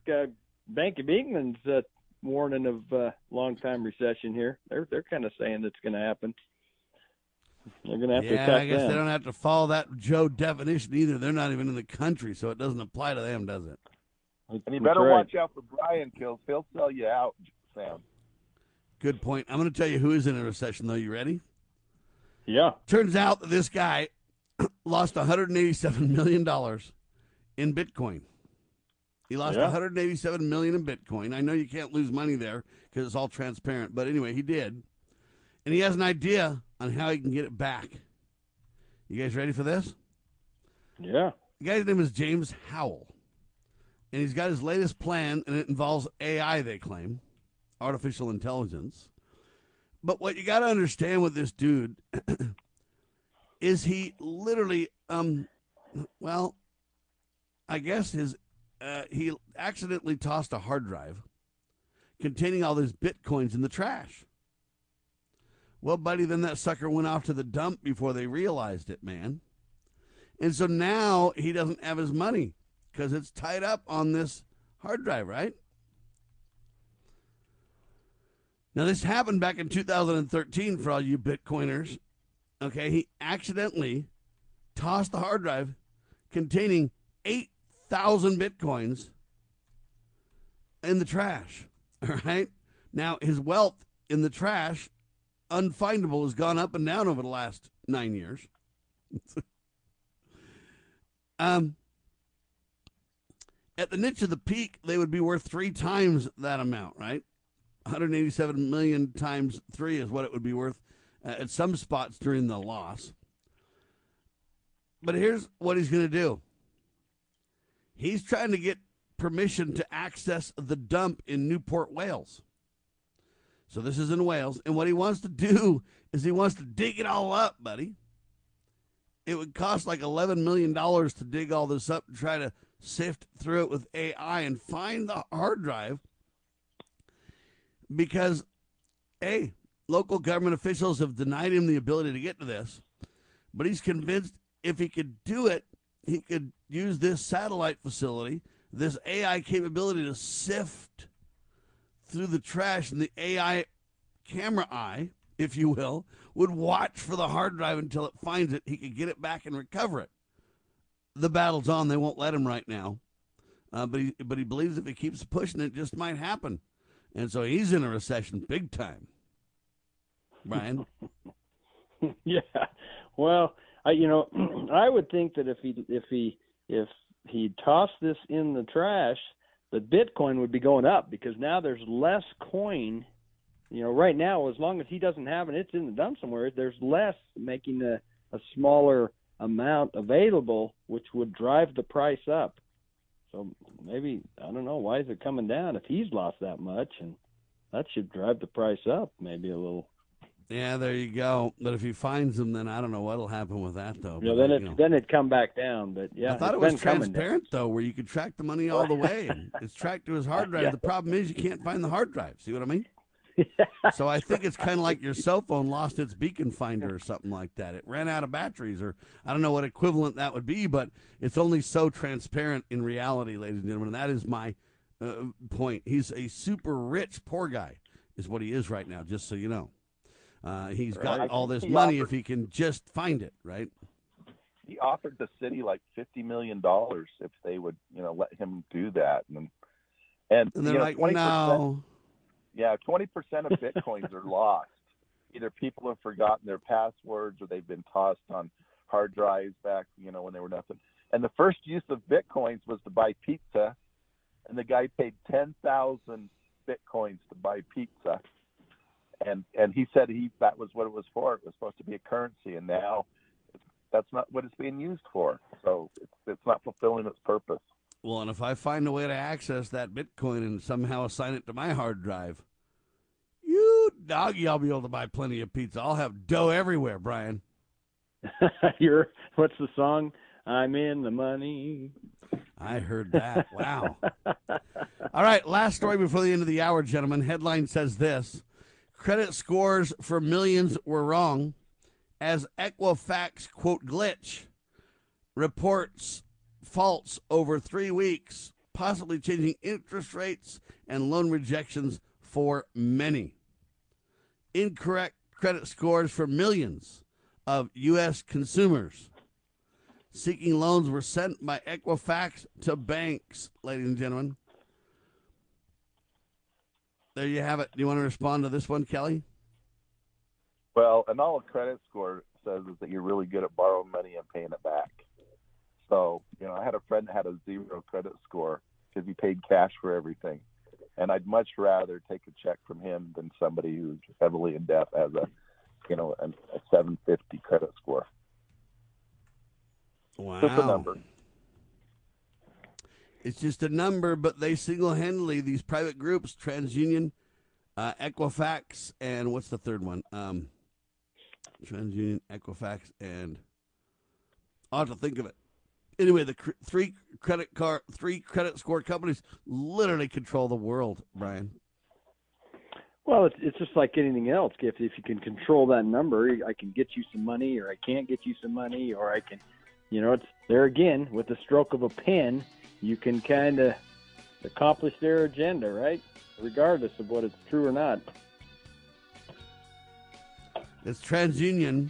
Bank of England's warning of long-time recession here. They're kind of saying that's going to happen. They're going to have to cut I guess down. They don't have to follow that Joe definition either. They're not even in the country, so it doesn't apply to them, does it? And you better watch out for Brian Kills. He'll sell you out, Sam. Good point. I'm going to tell you who is in a recession, though. You ready? Yeah. Turns out that this guy lost $187 million in Bitcoin. He lost $187 million in Bitcoin. I know you can't lose money there because it's all transparent. But anyway, he did. And he has an idea on how he can get it back. You guys ready for this? Yeah. The guy's name is James Howell. And he's got his latest plan, and it involves AI, they claim. Artificial intelligence. But what you got to understand with this dude is he literally I guess his he accidentally tossed a hard drive containing all these bitcoins in the trash. Well, buddy, then that sucker went off to the dump before they realized it, man. And so now he doesn't have his money because it's tied up on this hard drive, right? Now, this happened back in 2013 for all you Bitcoiners. Okay, he accidentally tossed the hard drive containing 8,000 Bitcoins in the trash, all right? Now, his wealth in the trash, unfindable, has gone up and down over the last 9 years. At the niche of the peak, they would be worth 3 times that amount, right? 187 million times 3 is what it would be worth at some spots during the loss. But here's what he's going to do. He's trying to get permission to access the dump in Newport, Wales. So this is in Wales. And what he wants to do is he wants to dig it all up, buddy. It would cost like $11 million to dig all this up and try to sift through it with AI and find the hard drive, because A, local government officials have denied him the ability to get to this, but he's convinced if he could do it, he could use this satellite facility, this AI capability to sift through the trash, and the AI camera eye, if you will, would watch for the hard drive until it finds it. He could get it back and recover it. The battle's on. They won't let him right now. But he believes if he keeps pushing, it just might happen. And so he's in a recession big time. Brian? Yeah. Well, I would think that if he tossed this in the trash, the Bitcoin would be going up, because now there's less coin. Right now, as long as he doesn't have it, it's in the dump somewhere. There's less, making a smaller amount available, which would drive the price up. So maybe, I don't know, why is it coming down if he's lost that much? And that should drive the price up maybe a little. Yeah, there you go. But if he finds them, then I don't know what'll happen with that, though. Yeah, then it'd come back down. But yeah, I thought it was transparent though, where you could track the money all the way. It's tracked to his hard drive. Yeah. The problem is you can't find the hard drive. See what I mean? Yeah, so I think it's kind of like your cell phone lost its beacon finder or something like that. It ran out of batteries, or I don't know what equivalent that would be, but it's only so transparent in reality, ladies and gentlemen. And that is my point. He's a super rich poor guy is what he is right now, just so you know. He's got all this money if he can just find it, right? He offered the city like $50 million if they would, let him do that. And they're like, 20%, no. Yeah, 20% of Bitcoins are lost. Either people have forgotten their passwords, or they've been tossed on hard drives back, when they were nothing. And the first use of Bitcoins was to buy pizza, and the guy paid 10,000 Bitcoins to buy pizza. And he said that was what it was for. It was supposed to be a currency, and now that's not what it's being used for. So it's not fulfilling its purpose. Well, and if I find a way to access that Bitcoin and somehow assign it to my hard drive, you doggy, I'll be able to buy plenty of pizza. I'll have dough everywhere, Brian. What's the song? I'm in the money. I heard that. Wow. All right, last story before the end of the hour, gentlemen. Headline says this. Credit scores for millions were wrong as Equifax, quote, glitch, reports false over 3 weeks, possibly changing interest rates and loan rejections for many. Incorrect credit scores for millions of U.S. consumers seeking loans were sent by Equifax to banks, ladies and gentlemen. There you have it. Do you want to respond to this one, Kelly? Well, an all credit score says is that you're really good at borrowing money and paying it back. So, I had a friend that had a 0 credit score because he paid cash for everything. And I'd much rather take a check from him than somebody who's heavily in debt has a 750 credit score. Wow. Just a number. It's just a number, but they single-handedly, these private groups, TransUnion, Equifax, and what's the third one? TransUnion, Equifax, and I'll have to think of it. Anyway, the three credit score companies literally control the world, Brian. Well, it's just like anything else. If you can control that number, I can get you some money, or I can't get you some money, or I can, it's there again with the stroke of a pen. You can kind of accomplish their agenda, right? Regardless of what is true or not. It's TransUnion,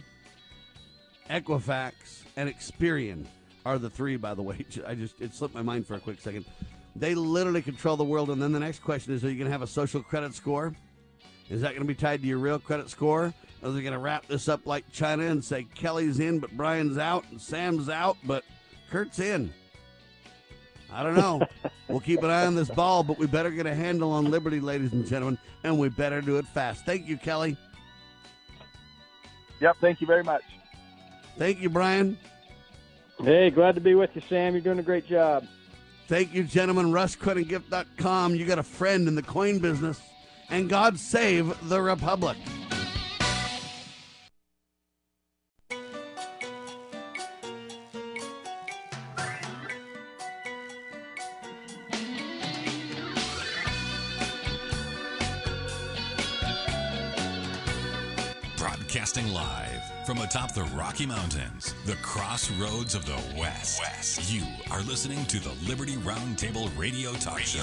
Equifax, and Experian are the three, by the way. It slipped my mind for a quick second. They literally control the world. And then the next question is, are you going to have a social credit score? Is that going to be tied to your real credit score? Or are they going to wrap this up like China and say, Kelly's in, but Brian's out, and Sam's out, but Kurt's in? I don't know. We'll keep an eye on this ball, but we better get a handle on liberty, ladies and gentlemen, and we better do it fast. Thank you, Kelly. Yep, thank you very much. Thank you, Brian. Hey, glad to be with you, Sam. You're doing a great job. Thank you, gentlemen. RustCreditGift.com. You got a friend in the coin business, and God save the Republic. Broadcasting live from atop the Rocky Mountains, the crossroads of the West. You are listening to the Liberty Roundtable Radio Talk Show.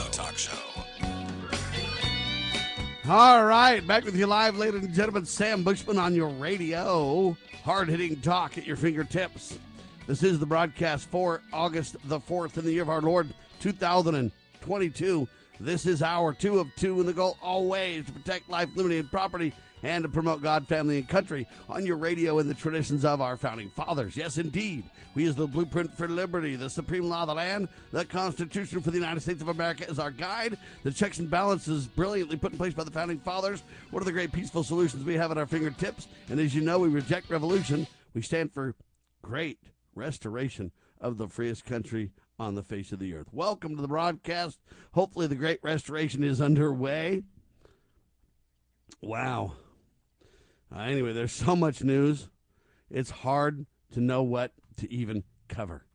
All right, back with you live, ladies and gentlemen. Sam Bushman on your radio. Hard-hitting talk at your fingertips. This is the broadcast for August the 4th in the year of our Lord, 2022. This is hour two of two, and the goal always to protect life, liberty, and property, and to promote God, family, and country on your radio in the traditions of our founding fathers. Yes, indeed. We use the blueprint for liberty, the supreme law of the land, the Constitution for the United States of America as our guide. The checks and balances brilliantly put in place by the founding fathers. What are the great peaceful solutions we have at our fingertips? And as you know, we reject revolution. We stand for great restoration of the freest country on the face of the earth. Welcome to the broadcast. Hopefully the great restoration is underway. Wow. Anyway, there's so much news, it's hard to know what to even cover.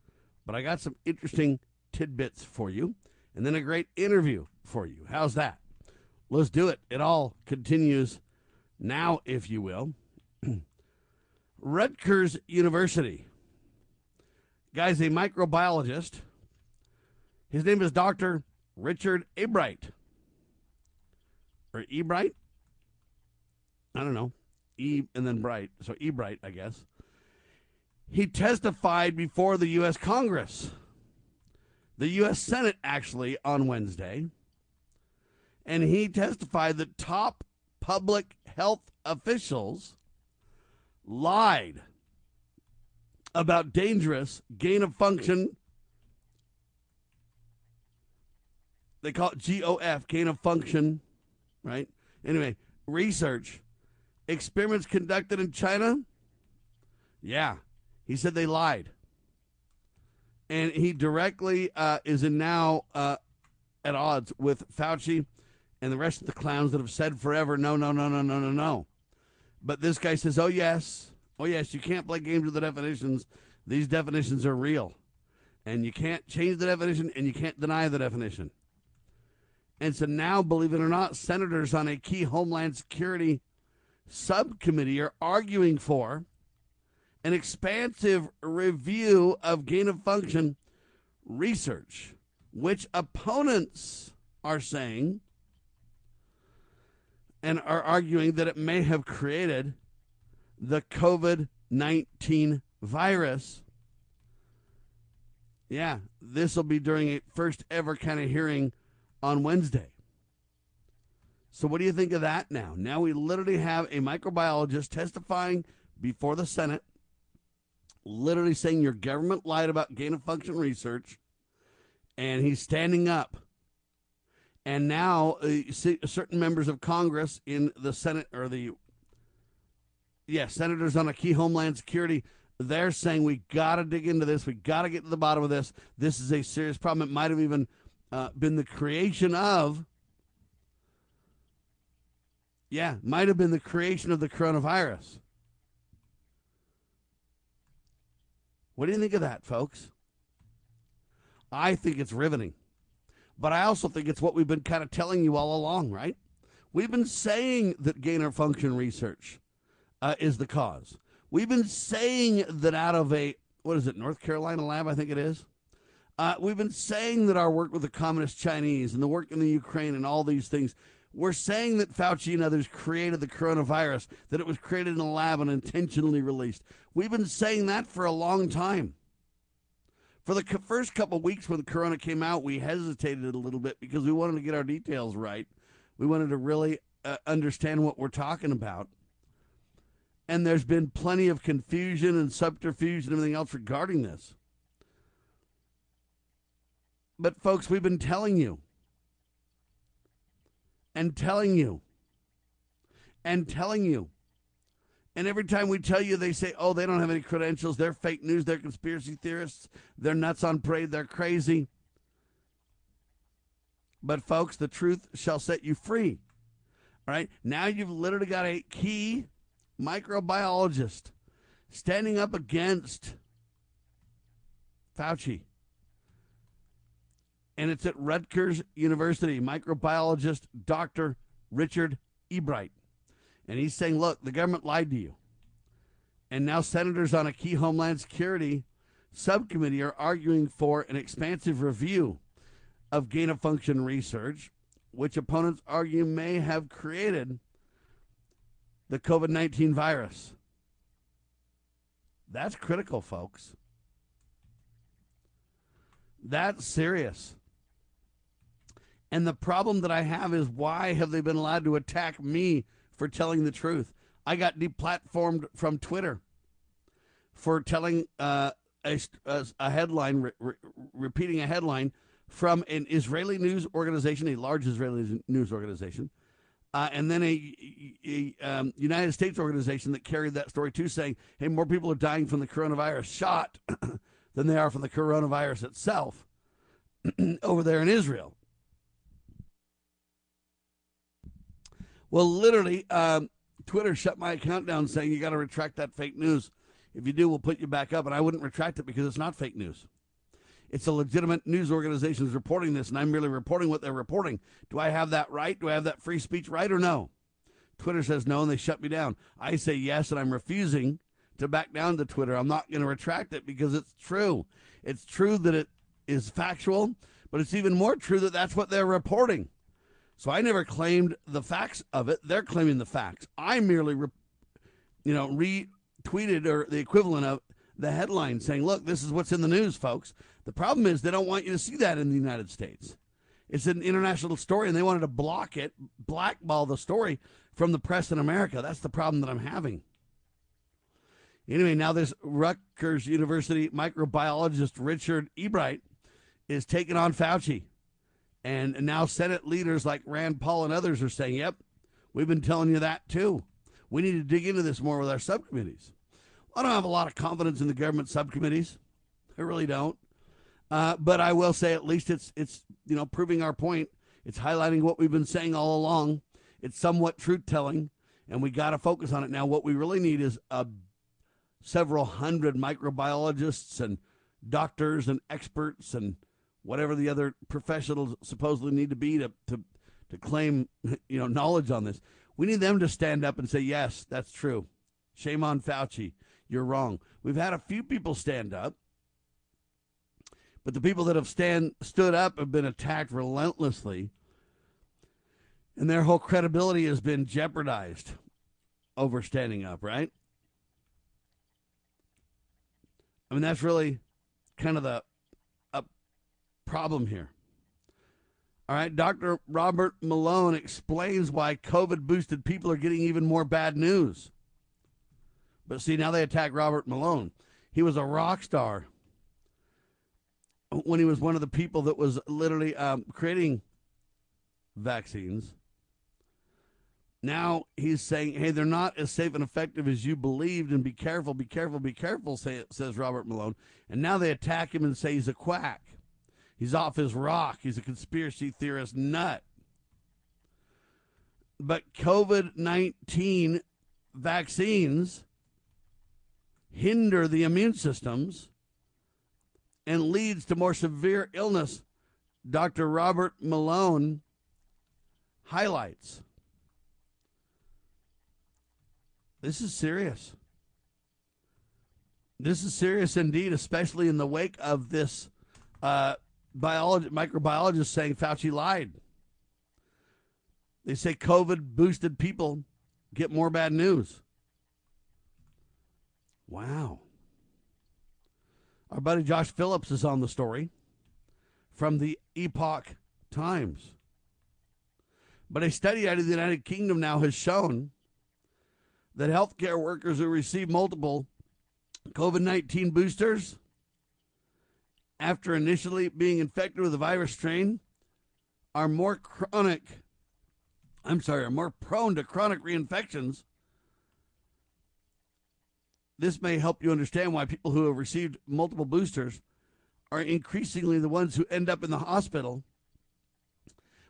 But I got some interesting tidbits for you, and then a great interview for you. How's that? Let's do it. It all continues now, if you will. Rutgers University. Guy's a microbiologist. His name is Dr. Richard Ebright. Or Ebright? I don't know. E and then Bright, so Ebright, I guess. He testified before the U.S. Congress, the U.S. Senate, actually, on Wednesday. And he testified that top public health officials lied about dangerous gain-of-function, they call it GOF, gain-of-function, right? Anyway, research. Experiments conducted in China? Yeah. He said they lied. And he directly is in now at odds with Fauci and the rest of the clowns that have said forever, no. But this guy says, oh, yes, you can't play games with the definitions. These definitions are real. And you can't change the definition, and you can't deny the definition. And so now, believe it or not, senators on a key Homeland Security subcommittee are arguing for an expansive review of gain-of-function research, which opponents are saying and are arguing that it may have created the COVID-19 virus. Yeah, this will be during a first ever kind of hearing on Wednesday. So what do you think of that now? Now we literally have a microbiologist testifying before the Senate, literally saying your government lied about gain-of-function research, and he's standing up. And now certain members of Congress in the Senate, or senators on a key Homeland Security, they're saying we got to dig into this. We got to get to the bottom of this. This is a serious problem. It might have even been the creation of the coronavirus. What do you think of that, folks? I think it's riveting. But I also think it's what we've been kind of telling you all along, right? We've been saying that gain-of-function research is the cause. We've been saying that out of a, North Carolina lab, I think it is. We've been saying that our work with the Communist Chinese and the work in the Ukraine and all these things, we're saying that Fauci and others created the coronavirus, that it was created in a lab and intentionally released. We've been saying that for a long time. For the first couple of weeks when Corona came out, we hesitated a little bit because we wanted to get our details right. We wanted to really understand what we're talking about. And there's been plenty of confusion and subterfuge and everything else regarding this. But, folks, we've been telling you. And telling you. And telling you. And every time we tell you, they say, oh, they don't have any credentials. They're fake news. They're conspiracy theorists. They're nuts on parade. They're crazy. But, folks, the truth shall set you free. All right? Now you've literally got a key microbiologist standing up against Fauci. And it's at Rutgers University, microbiologist Dr. Richard Ebright. And he's saying, look, the government lied to you. And now senators on a key Homeland Security subcommittee are arguing for an expansive review of gain-of-function research, which opponents argue may have created the COVID-19 virus. That's critical, folks. That's serious. And the problem that I have is, why have they been allowed to attack me for telling the truth? I got deplatformed from Twitter for telling repeating a headline from an Israeli news organization, a large Israeli news organization, and then a United States organization that carried that story too, saying, hey, more people are dying from the coronavirus shot than they are from the coronavirus itself over there in Israel. Well, literally, Twitter shut my account down saying, you got to retract that fake news. If you do, we'll put you back up. And I wouldn't retract it because it's not fake news. It's a legitimate news organization reporting this, and I'm merely reporting what they're reporting. Do I have that right? Do I have that free speech right or no? Twitter says no, and they shut me down. I say yes, and I'm refusing to back down to Twitter. I'm not going to retract it because it's true. It's true that it is factual, but it's even more true that that's what they're reporting. So I never claimed the facts of it. They're claiming the facts. I merely, retweeted or the equivalent of the headline saying, look, this is what's in the news, folks. The problem is they don't want you to see that in the United States. It's an international story, and they wanted to block it, blackball the story from the press in America. That's the problem that I'm having. Anyway, now this Rutgers University microbiologist Richard Ebright is taking on Fauci. And now Senate leaders like Rand Paul and others are saying, yep, we've been telling you that too. We need to dig into this more with our subcommittees. I don't have a lot of confidence in the government subcommittees. I really don't. But I will say at least it's proving our point. It's highlighting what we've been saying all along. It's somewhat truth-telling, and we got to focus on it now. What we really need is several hundred microbiologists and doctors and experts and whatever the other professionals supposedly need to be to claim knowledge on this. We need them to stand up and say, yes, that's true. Shame on Fauci. You're wrong. We've had a few people stand up, but the people that have stood up have been attacked relentlessly, and their whole credibility has been jeopardized over standing up, right? I mean, that's really kind of the problem here. All right, Dr. Robert Malone explains why COVID-boosted people are getting even more bad news. But see, now they attack Robert Malone. He was a rock star when he was one of the people that was literally creating vaccines. Now he's saying, hey, they're not as safe and effective as you believed, and be careful, says Robert Malone. And now they attack him and say he's a quack. He's off his rock. He's a conspiracy theorist nut. But COVID-19 vaccines hinder the immune systems and leads to more severe illness, Dr. Robert Malone highlights. This is serious. This is serious indeed, especially in the wake of this microbiologist saying Fauci lied. They say COVID-boosted people get more bad news. Wow. Our buddy Josh Phillips is on the story from the Epoch Times. But a study out of the United Kingdom now has shown that healthcare workers who receive multiple COVID-19 boosters after initially being infected with the virus strain are more prone to chronic reinfections. This may help you understand why people who have received multiple boosters are increasingly the ones who end up in the hospital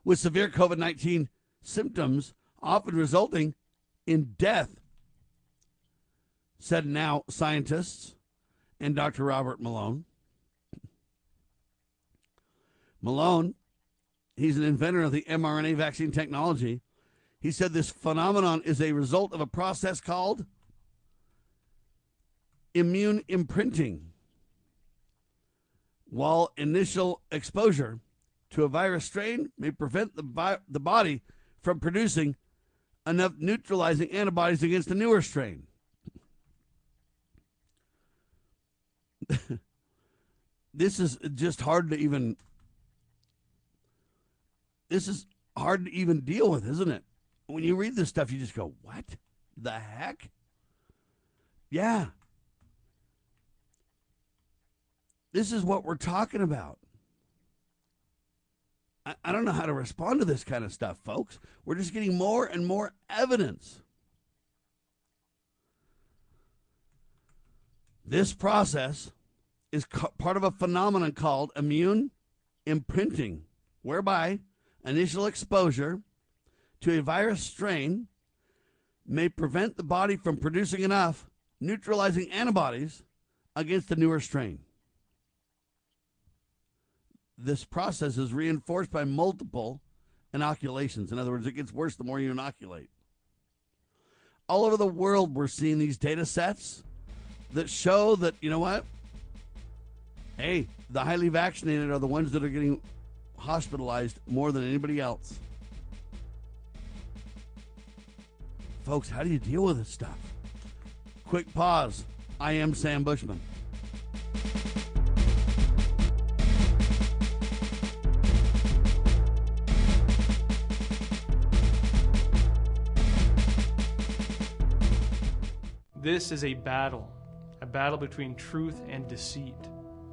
with severe COVID-19 symptoms, often resulting in death, said now scientists and Dr. Robert Malone. Malone, he's an inventor of the mRNA vaccine technology. He said this phenomenon is a result of a process called immune imprinting. While initial exposure to a virus strain may prevent the body from producing enough neutralizing antibodies against the newer strain. This is just hard to even, this is hard to even deal with, isn't it? When you read this stuff, you just go, what the heck? Yeah. This is what we're talking about. I don't know how to respond to this kind of stuff, folks. We're just getting more and more evidence. This process is part of a phenomenon called immune imprinting, whereby initial exposure to a virus strain may prevent the body from producing enough neutralizing antibodies against the newer strain. This process is reinforced by multiple inoculations. In other words, it gets worse the more you inoculate. All over the world, we're seeing these data sets that show that, you know what? Hey, the highly vaccinated are the ones that are getting hospitalized more than anybody else. Folks, how do you deal with this stuff? Quick pause. I am Sam Bushman. This is a battle between truth and deceit,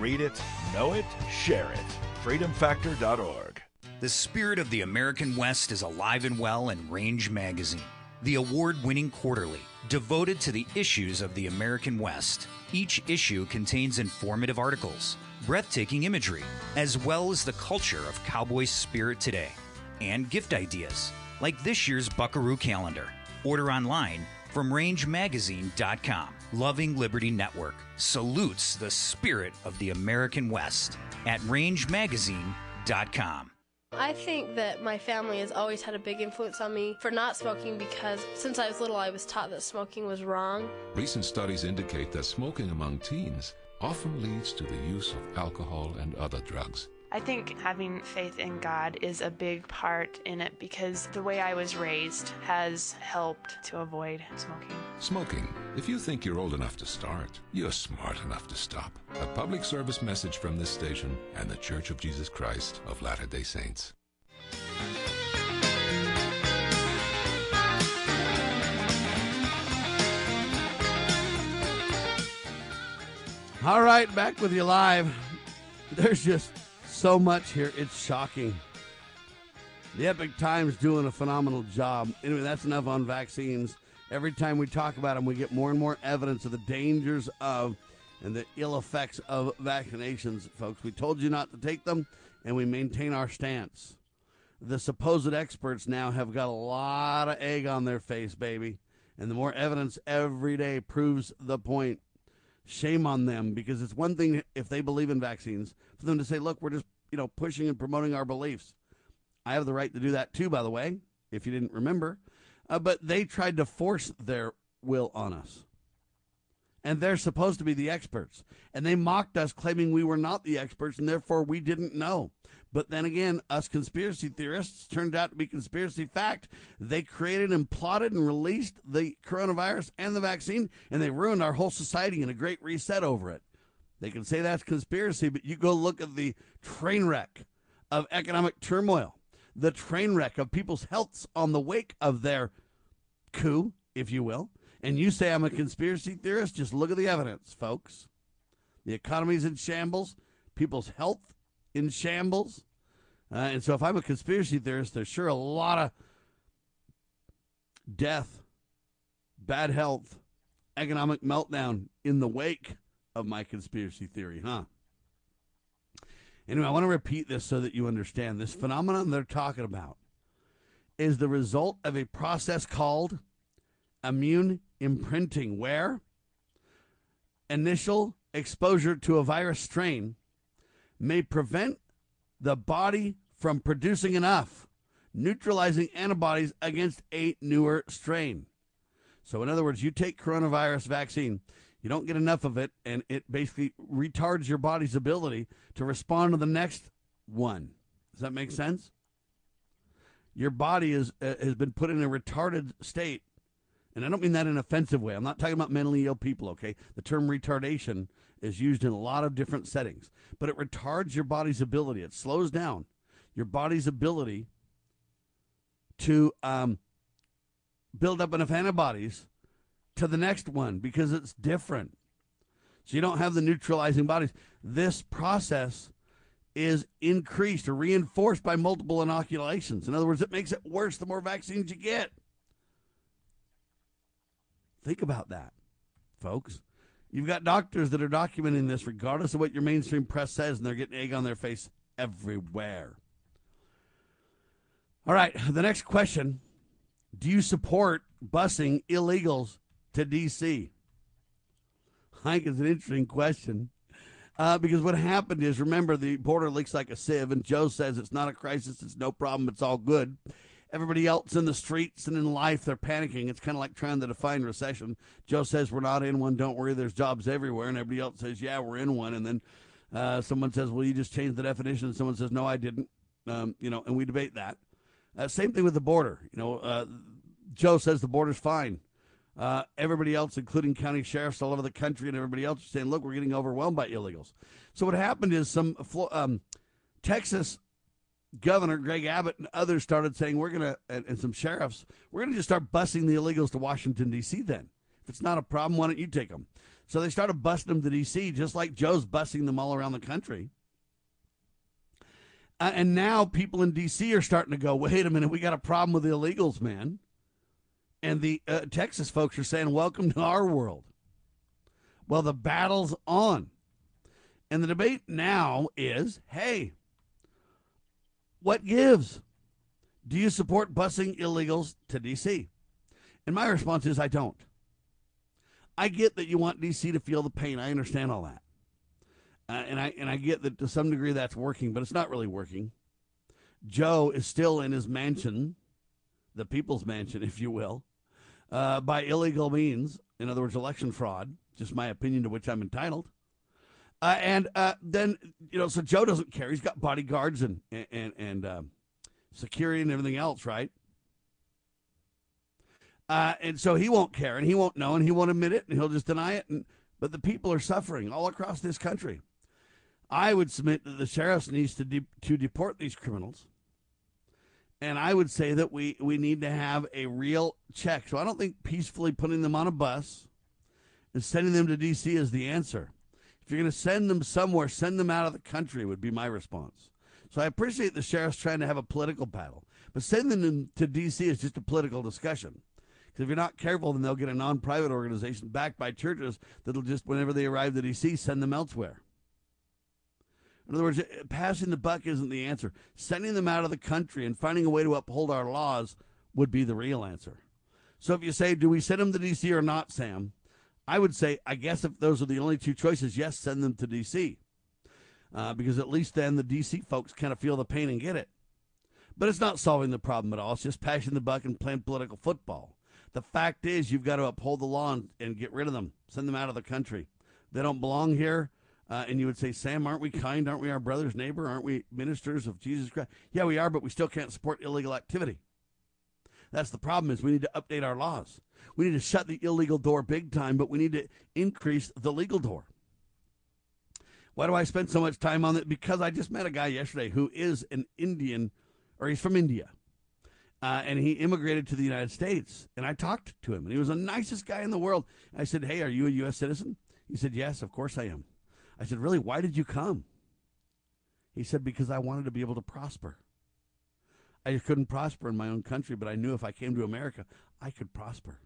Read it, know it, share it. freedomfactor.org. The spirit of the American West is alive and well in Range Magazine, the award-winning quarterly devoted to the issues of the American West. Each issue contains informative articles, breathtaking imagery, as well as the culture of cowboy spirit today, and gift ideas like this year's Buckaroo calendar. Order online from rangemagazine.com. Loving Liberty Network salutes the spirit of the American West at rangemagazine.com. I think that my family has always had a big influence on me for not smoking because since I was little, I was taught that smoking was wrong. Recent studies indicate that smoking among teens often leads to the use of alcohol and other drugs. I think having faith in God is a big part in it because the way I was raised has helped to avoid smoking. Smoking. If you think you're old enough to start, you're smart enough to stop. A public service message from this station and the Church of Jesus Christ of Latter-day Saints. All right, back with you live. There's just so much here, it's shocking. The Epoch Times doing a phenomenal job. Anyway, that's enough on vaccines. Every time we talk about them, we get more and more evidence of the dangers of and the ill effects of vaccinations, folks. We told you not to take them, and we maintain our stance. The supposed experts now have got a lot of egg on their face, baby. And the more evidence every day proves the point. Shame on them, because it's one thing if they believe in vaccines, for them to say, look, we're just pushing and promoting our beliefs. I have the right to do that too, by the way, if you didn't remember. But they tried to force their will on us. And they're supposed to be the experts. And they mocked us, claiming we were not the experts, and therefore we didn't know. But then again, us conspiracy theorists turned out to be conspiracy fact. They created and plotted and released the coronavirus and the vaccine, and they ruined our whole society in a great reset over it. They can say that's conspiracy, but you go look at the train wreck of economic turmoil, the train wreck of people's healths on the wake of their coup, if you will. And you say I'm a conspiracy theorist, just look at the evidence, folks. The economy's in shambles, people's health in shambles. And so if I'm a conspiracy theorist, there's sure a lot of death, bad health, economic meltdown in the wake of my conspiracy theory, huh? Anyway, I want to repeat this so that you understand. This phenomenon they're talking about is the result of a process called immune imprinting, where initial exposure to a virus strain may prevent the body from producing enough neutralizing antibodies against a newer strain. So in other words, you take coronavirus vaccine, you don't get enough of it, and it basically retards your body's ability to respond to the next one. Does that make sense? Your body is has been put in a retarded state, and I don't mean that in an offensive way. I'm not talking about mentally ill people, okay? The term retardation is used in a lot of different settings, but it retards your body's ability. It slows down your body's ability to build up enough antibodies to the next one because it's different. So you don't have the neutralizing bodies. This process is increased or reinforced by multiple inoculations. In other words, it makes it worse the more vaccines you get. Think about that, folks. You've got doctors that are documenting this regardless of what your mainstream press says, and they're getting egg on their face everywhere. All right, the next question. Do you support busing illegals to D.C.? I think it's an interesting question because what happened is, remember, the border leaks like a sieve, and Joe says it's not a crisis, it's no problem, it's all good. Everybody else in the streets and in life, they're panicking. It's kind of like trying to define recession. Joe says we're not in one, don't worry, there's jobs everywhere, and everybody else says, yeah, we're in one, and then someone says, well, you just changed the definition, and someone says, no, I didn't, and we debate that. Same thing with the border. Joe says the border's fine. Everybody else, including county sheriffs all over the country and everybody else, are saying, look, we're getting overwhelmed by illegals. So what happened is some Texas Governor Greg Abbott and others started saying, we're going to, and some sheriffs, we're going to just start busing the illegals to Washington, D.C. then. If it's not a problem, why don't you take them? So they started busing them to D.C., just like Joe's busing them all around the country. And now people in D.C. are starting to go, wait a minute, we got a problem with the illegals, man. And the Texas folks are saying, welcome to our world. Well, the battle's on. And the debate now is, hey, what gives? Do you support busing illegals to D.C.? And my response is, I don't. I get that you want D.C. to feel the pain. I understand all that. And I get that to some degree that's working, but it's not really working. Joe is still in his mansion, the people's mansion, if you will, by illegal means. In other words, election fraud, just my opinion to which I'm entitled. So Joe doesn't care. He's got bodyguards and security and everything else, right? And so he won't care, and he won't know, and he won't admit it, and he'll just deny it. But the people are suffering all across this country. I would submit that the sheriffs needs to deport these criminals. And I would say that we need to have a real check. So I don't think peacefully putting them on a bus and sending them to D.C. is the answer. If you're going to send them somewhere, send them out of the country would be my response. So I appreciate the sheriffs trying to have a political battle. But sending them to D.C. is just a political discussion. Because if you're not careful, then they'll get a non-private organization backed by churches that'll just, whenever they arrive at D.C., send them elsewhere. In other words, passing the buck isn't the answer. Sending them out of the country and finding a way to uphold our laws would be the real answer. So if you say, do we send them to D.C. or not, Sam? I would say, I guess if those are the only two choices, yes, send them to D.C. Because at least then the D.C. folks kind of feel the pain and get it. But it's not solving the problem at all. It's just passing the buck and playing political football. The fact is you've got to uphold the law and get rid of them, send them out of the country. They don't belong here. And you would say, Sam, aren't we kind? Aren't we our brother's neighbor? Aren't we ministers of Jesus Christ? Yeah, we are, but we still can't support illegal activity. That's the problem is we need to update our laws. We need to shut the illegal door big time, but we need to increase the legal door. Why do I spend so much time on it? Because I just met a guy yesterday who is an Indian, or he's from India, and he immigrated to the United States. And I talked to him, and he was the nicest guy in the world. And I said, hey, are you a U.S. citizen? He said, yes, of course I am. I said, really, why did you come? He said, because I wanted to be able to prosper. I just couldn't prosper in my own country, but I knew if I came to America, I could prosper.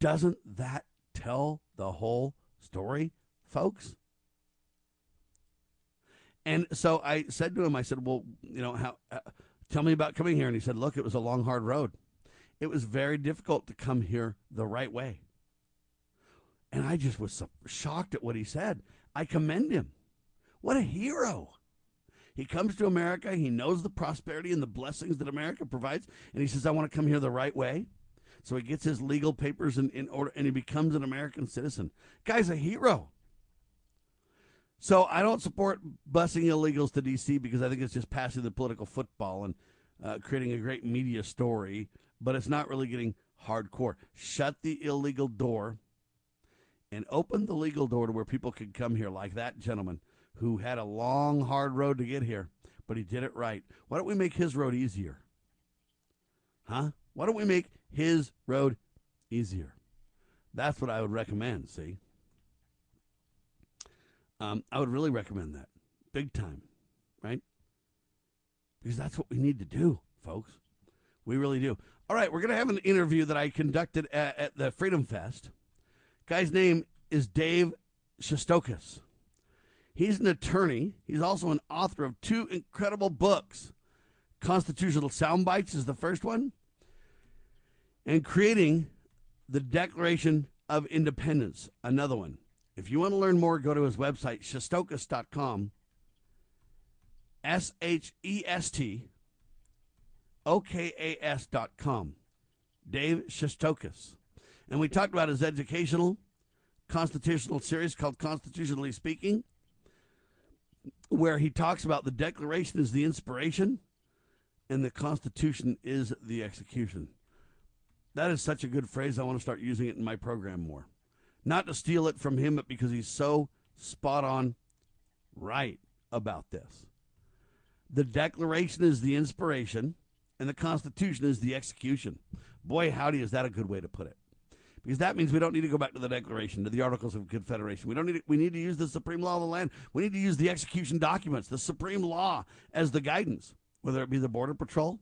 Doesn't that tell the whole story, folks? And so I said to him, I said, well, you know, how? Tell me about coming here. And he said, look, it was a long, hard road. It was very difficult to come here the right way. And I just was shocked at what he said. I commend him. What a hero. He comes to America. He knows the prosperity and the blessings that America provides. And he says, I want to come here the right way. So he gets his legal papers in order, and he becomes an American citizen. Guy's a hero. So I don't support busing illegals to D.C. because I think it's just passing the political football and creating a great media story. But it's not really getting hardcore. Shut the illegal door and open the legal door to where people can come here, like that gentleman who had a long, hard road to get here, but he did it right. Why don't we make his road easier? Huh? Why don't we make his road easier? That's what I would recommend, see? I would really recommend that, big time, right? Because that's what we need to do, folks. We really do. All right, we're going to have an interview that I conducted at the Freedom Fest. Guy's name is Dave Shestokas. He's an attorney. He's also an author of two incredible books. Constitutional Soundbites is the first one, and Creating the Declaration of Independence, another one. If you want to learn more, go to his website, shestokas.com, S-H-E-S-T-O-K-A-S.com, Dave Shestokas. And we talked about his educational constitutional series called Constitutionally Speaking, where he talks about the Declaration is the inspiration and the Constitution is the execution. That is such a good phrase. I want to start using it in my program more. Not to steal it from him, but because he's so spot on right about this. The Declaration is the inspiration, and the Constitution is the execution. Boy, howdy, is that a good way to put it. Because that means we don't need to go back to the Declaration, to the Articles of Confederation. We need to use the supreme law of the land. We need to use the execution documents, the supreme law, as the guidance, whether it be the Border Patrol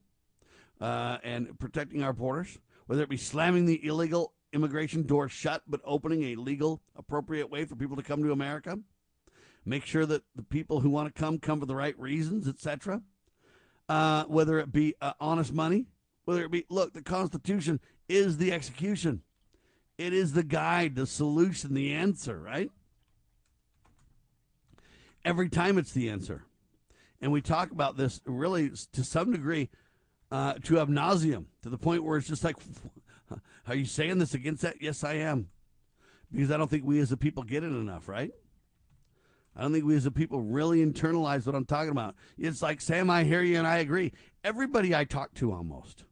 and protecting our borders, whether it be slamming the illegal immigration door shut, but opening a legal, appropriate way for people to come to America. Make sure that the people who want to come for the right reasons, etc. Whether it be honest money, whether it be, look, the Constitution is the execution. It is the guide, the solution, the answer, right? Every time it's the answer. And we talk about this really to some degree to ab nauseum, to the point where it's just like, are you saying this against that? Yes, I am. Because I don't think we as a people get it enough, right? I don't think we as a people really internalize what I'm talking about. It's like, Sam, I hear you and I agree. Everybody I talk to almost.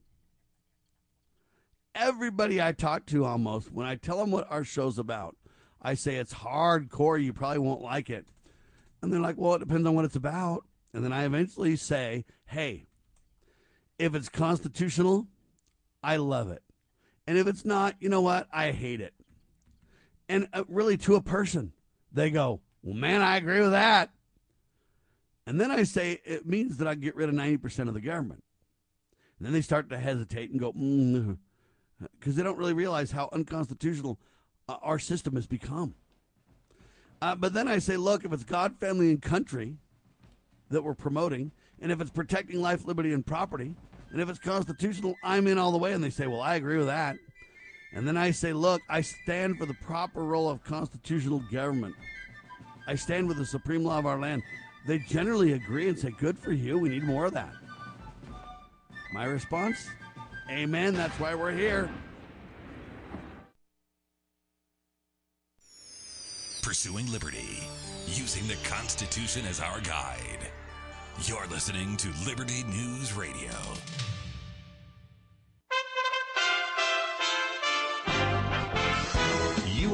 Everybody I talk to almost, when I tell them what our show's about, I say it's hardcore. You probably won't like it. And they're like, well, it depends on what it's about. And then I eventually say, hey, if it's constitutional, I love it. And if it's not, you know what? I hate it. And really, to a person, they go, well, man, I agree with that. And then I say, it means that I get rid of 90% of the government. And then they start to hesitate and go, because they don't really realize how unconstitutional our system has become. But then I say, look, if it's God, family, and country that we're promoting, and if it's protecting life, liberty, and property, and if it's constitutional, I'm in all the way. And they say, well, I agree with that. And then I say, look, I stand for the proper role of constitutional government. I stand with the supreme law of our land. They generally agree and say, good for you. We need more of that. My response? Amen. That's why we're here. Pursuing liberty, using the Constitution as our guide. You're listening to Liberty News Radio.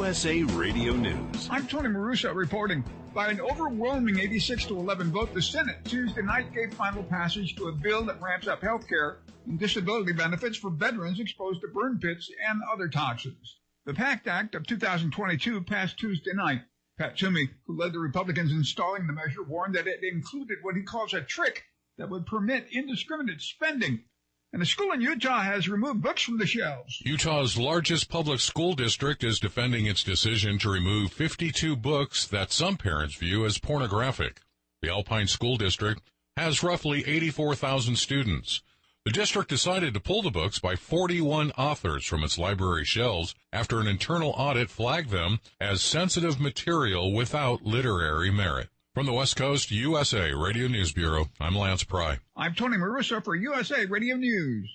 USA Radio News. I'm Tony Maruso reporting. By an overwhelming 86-11 vote, the Senate Tuesday night gave final passage to a bill that ramps up health care and disability benefits for veterans exposed to burn pits and other toxins. The PACT Act of 2022 passed Tuesday night. Pat Toomey, who led the Republicans in stalling the measure, warned that it included what he calls a trick that would permit indiscriminate spending. And a school in Utah has removed books from the shelves. Utah's largest public school district is defending its decision to remove 52 books that some parents view as pornographic. The Alpine School District has roughly 84,000 students. The district decided to pull the books by 41 authors from its library shelves after an internal audit flagged them as sensitive material without literary merit. From the West Coast USA Radio News Bureau, I'm Lance Pry. I'm Tony Maruso for USA Radio News.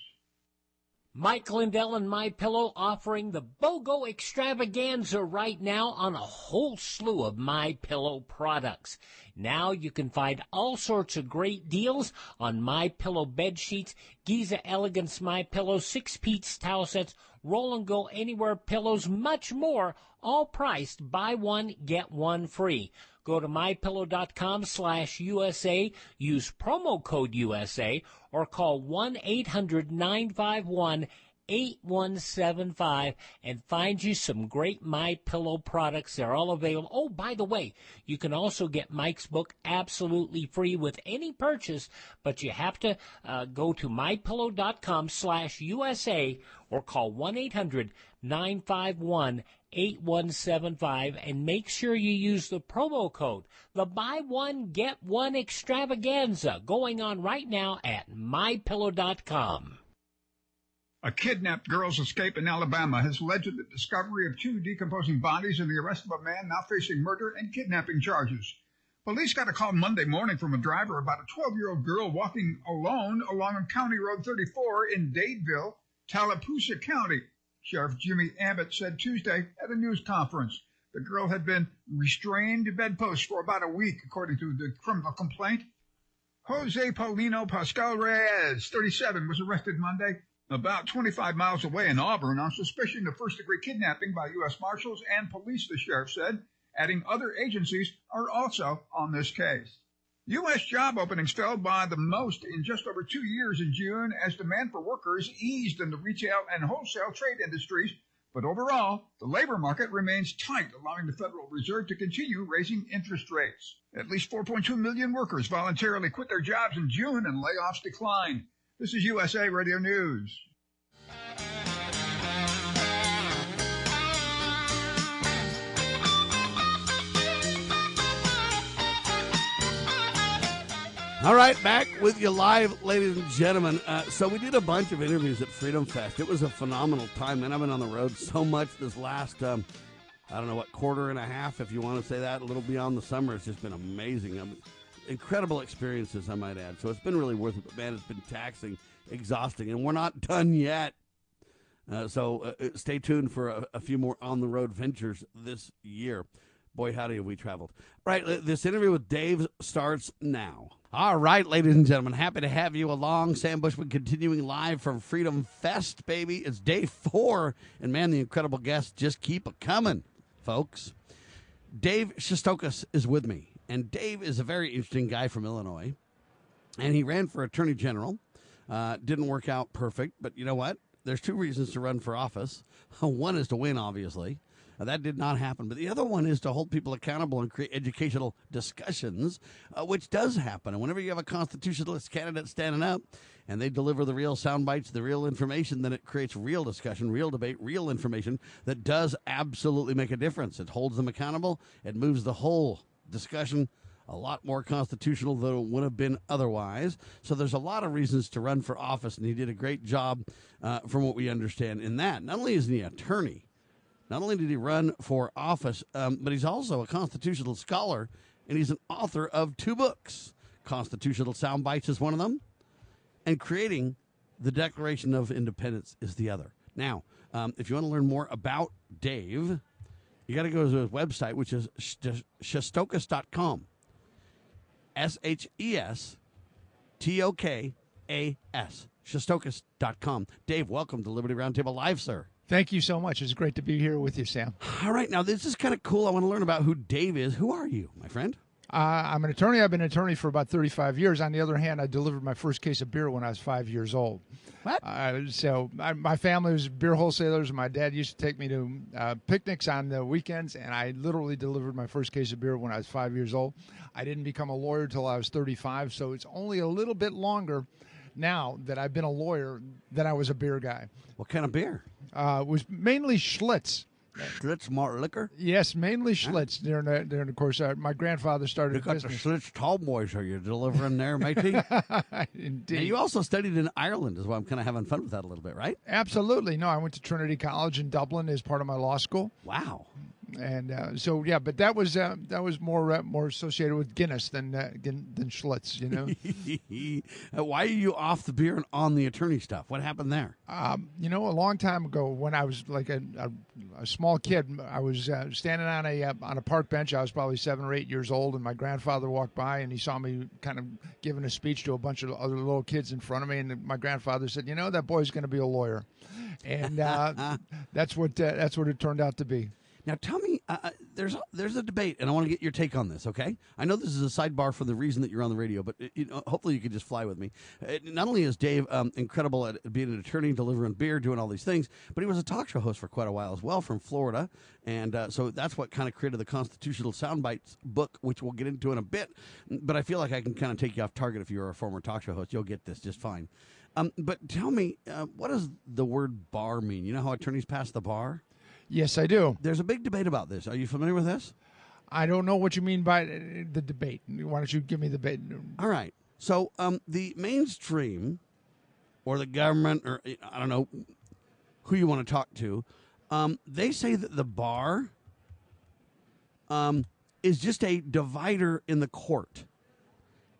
Mike Lindell and MyPillow offering the BOGO extravaganza right now on a whole slew of MyPillow products. Now you can find all sorts of great deals on MyPillow bed sheets, Giza Elegance MyPillow, six-piece towel sets, Roll and Go Anywhere pillows, much more, all priced buy one, get one free. Go to MyPillow.com/USA, use promo code USA, or call 1-800-951-8175 and find you some great MyPillow products. They're all available. Oh, by the way, you can also get Mike's book absolutely free with any purchase, but you have to go to MyPillow.com/USA or call 1-800-951-8175 and make sure you use the promo code, the buy one get one extravaganza, going on right now at mypillow.com. A kidnapped girl's escape in Alabama has led to the discovery of two decomposing bodies and the arrest of a man now facing murder and kidnapping charges. Police got a call Monday morning from a driver about a 12-year-old girl walking alone along County Road 34 in Dadeville, Tallapoosa County. Sheriff Jimmy Abbott said Tuesday at a news conference the girl had been restrained to bedposts for about a week, according to the criminal complaint. Jose Paulino Pascal Reyes, 37, was arrested Monday about 25 miles away in Auburn on suspicion of first-degree kidnapping by U.S. Marshals and police, the sheriff said, adding other agencies are also on this case. U.S. job openings fell by the most in just over 2 years in June as demand for workers eased in the retail and wholesale trade industries. But overall, the labor market remains tight, allowing the Federal Reserve to continue raising interest rates. At least 4.2 million workers voluntarily quit their jobs in June and layoffs declined. This is USA Radio News. All right, back with you live, ladies and gentlemen. So we did a bunch of interviews at Freedom Fest. It was a phenomenal time, and I've been on the road so much this last, I don't know what, quarter and a half, if you want to say that, a little beyond the summer. It's just been amazing. Incredible experiences, I might add. So it's been really worth it, but man, it's been taxing, exhausting, and we're not done yet. So stay tuned for a few more on-the-road ventures this year. Boy, howdy, have we traveled. All right, this interview with Dave starts now. All right, ladies and gentlemen, happy to have you along. Sam Bushman continuing live from Freedom Fest, baby. It's day four, and man, the incredible guests just keep a-coming, folks. Dave Shestokas is with me, and Dave is a very interesting guy from Illinois, and he ran for attorney general. Didn't work out perfect, but you know what? There's two reasons to run for office. One is to win, obviously. That did not happen. But the other one is to hold people accountable and create educational discussions, which does happen. And whenever you have a constitutionalist candidate standing up and they deliver the real sound bites, the real information, then it creates real discussion, real debate, real information that does absolutely make a difference. It holds them accountable. It moves the whole discussion a lot more constitutional than it would have been otherwise. So there's a lot of reasons to run for office, and he did a great job from what we understand in that. Not only is he an attorney, not only did he run for office, but he's also a constitutional scholar, and he's an author of two books. Constitutional Soundbites is one of them, and Creating the Declaration of Independence is the other. Now, if you want to learn more about Dave, you got to go to his website, which is shestokas.com. S-H-E-S-T-O-K-A-S. Shestokas.com. Dave, welcome to Liberty Roundtable Live, sir. Thank you so much. It's great to be here with you, Sam. All right. Now, this is kind of cool. I want to learn about who Dave is. Who are you, my friend? I'm an attorney. I've been an attorney for about 35 years. On the other hand, I delivered my first case of beer when I was 5 years old. What? My family was beer wholesalers. My dad used to take me to picnics on the weekends, and I literally delivered my first case of beer when I was 5 years old. I didn't become a lawyer till I was 35, so it's only a little bit longer now that I've been a lawyer than I was a beer guy. What kind of beer? It was mainly Schlitz. Schlitz malt liquor? Yes, mainly Schlitz. Yeah. During the course, my grandfather started. You got the Schlitz tall boys. Are you delivering there, matey? Indeed. And you also studied in Ireland as well. I'm kind of having fun with that a little bit, right? Absolutely. No, I went to Trinity College in Dublin as part of my law school. Wow. And so, yeah, but that was more associated with Guinness than Schlitz, you know. Why are you off the beer and on the attorney stuff? What happened there? A long time ago, when I was like a small kid, I was standing on a park bench. I was probably 7 or 8 years old, and my grandfather walked by, and he saw me kind of giving a speech to a bunch of other little kids in front of me. And my grandfather said, "You know, that boy's going to be a lawyer," and that's what it turned out to be. Now, tell me, there's a debate, and I want to get your take on this, okay? I know this is a sidebar for the reason that you're on the radio, but hopefully you can just fly with me. Not only is Dave incredible at being an attorney, delivering beer, doing all these things, but he was a talk show host for quite a while as well from Florida, and so that's what kind of created the Constitutional Soundbites book, which we'll get into in a bit, but I feel like I can kind of take you off target if you're a former talk show host. You'll get this just fine. But tell me, what does the word bar mean? You know how attorneys pass the bar? Yes, I do. There's a big debate about this. Are you familiar with this? I don't know what you mean by the debate. Why don't you give me the debate? All right. So the mainstream or the government or I don't know who you want to talk to, they say that the bar is just a divider in the court.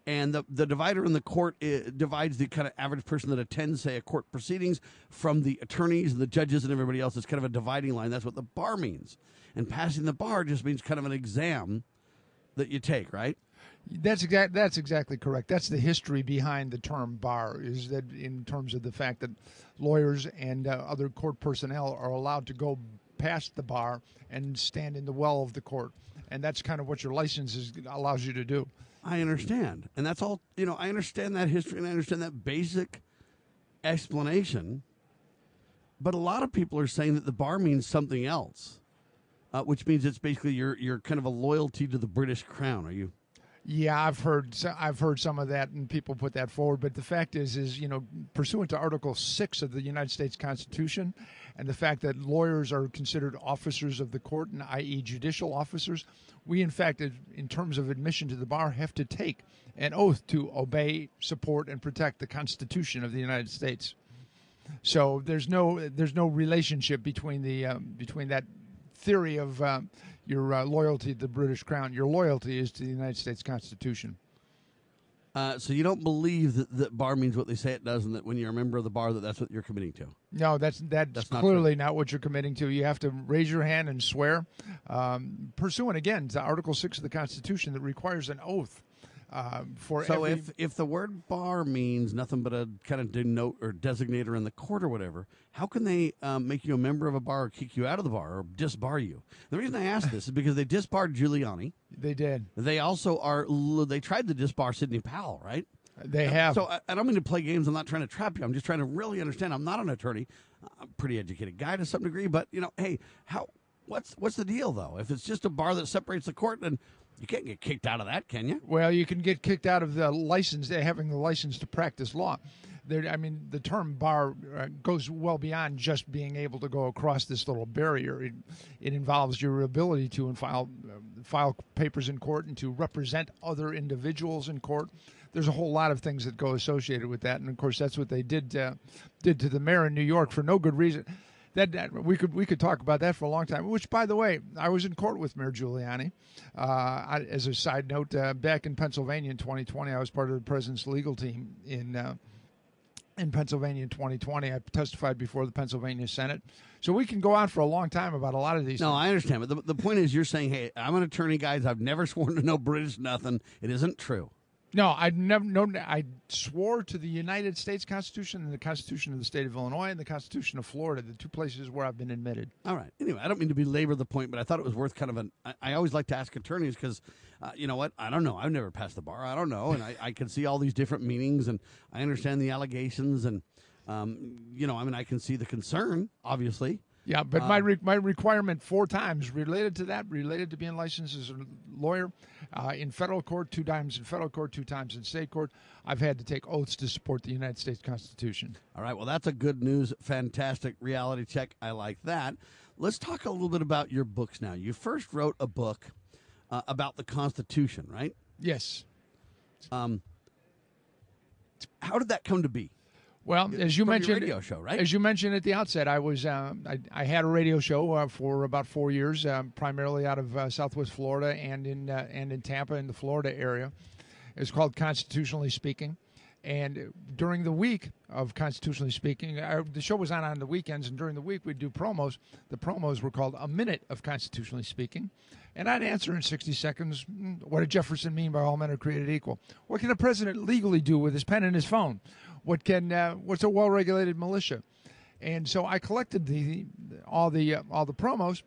And the divider in the court divides the kind of average person that attends, say, a court proceedings from the attorneys and the judges and everybody else. It's kind of a dividing line. That's what the bar means. And passing the bar just means kind of an exam that you take, right? That's exactly correct. That's the history behind the term bar, is that in terms of the fact that lawyers and other court personnel are allowed to go past the bar and stand in the well of the court. And that's kind of what your license allows you to do. I understand. And that's all, you know, I understand that history and I understand that basic explanation. But a lot of people are saying that the bar means something else, which means it's basically you're kind of a loyalty to the British crown. Are you? Yeah, I've heard some of that, and people put that forward. But the fact is you know, pursuant to Article 6 of the United States Constitution, and the fact that lawyers are considered officers of the court, and i.e. judicial officers, we in fact, in terms of admission to the bar, have to take an oath to obey, support, and protect the Constitution of the United States. So there's no relationship between the between that theory of your loyalty to the British crown. Your loyalty is to the United States Constitution. So you don't believe that bar means what they say it does, and that when you're a member of the bar, that's what you're committing to? No, that's clearly not what you're committing to. You have to raise your hand and swear, pursuant, again, to Article 6 of the Constitution that requires an oath. If the word bar means nothing but a kind of denote or designator in the court or whatever, how can they make you a member of a bar or kick you out of the bar or disbar you? The reason I ask this is because they disbarred Giuliani. They did. They also they tried to disbar Sidney Powell, right? They have. So I don't mean to play games. I'm not trying to trap you. I'm just trying to really understand. I'm not an attorney. I'm a pretty educated guy to some degree, but, you know, hey, what's the deal, though? If it's just a bar that separates the court, then you can't get kicked out of that, can you? Well, you can get kicked out of the license, having the license to practice law. The term bar goes well beyond just being able to go across this little barrier. It involves your ability to file papers in court and to represent other individuals in court. There's a whole lot of things that go associated with that, and of course that's what they did to the mayor in New York for no good reason. That we could talk about that for a long time. Which, by the way, I was in court with Mayor Giuliani. As a side note, back in Pennsylvania in 2020, I was part of the president's legal team in Pennsylvania in 2020. I testified before the Pennsylvania Senate. So we can go on for a long time about a lot of these. No, things. I understand, but the point is, you're saying, hey, I'm an attorney, guys. I've never sworn to no British nothing. It isn't true. No, I've never. No, I swore to the United States Constitution and the Constitution of the State of Illinois and the Constitution of Florida, the two places where I've been admitted. All right. Anyway, I don't mean to belabor the point, but I thought it was worth kind of an. I always like to ask attorneys because, you know what? I don't know. I've never passed the bar. I don't know, and I can see all these different meanings, and I understand the allegations, and you know, I mean, I can see the concern, obviously. Yeah, but my requirement four times related to that, related to being licensed as a lawyer in federal court 2 times, in federal court 2 times, in state court, I've had to take oaths to support the United States Constitution. All right, well, that's a good news, fantastic reality check. I like that. Let's talk a little bit about your books now. You first wrote a book about the Constitution, right? Yes. How did that come to be? Well, as you mentioned, radio show, right? As you mentioned at the outset, I was I had a radio show for about 4 years, primarily out of Southwest Florida and in Tampa in the Florida area. It's called Constitutionally Speaking, and during the week of Constitutionally Speaking, the show was on the weekends, and during the week we'd do promos. The promos were called A Minute of Constitutionally Speaking, and I'd answer in 60 seconds. What did Jefferson mean by all men are created equal? What can a president legally do with his pen and his phone? What can what's a well-regulated militia? And so I collected all the promos,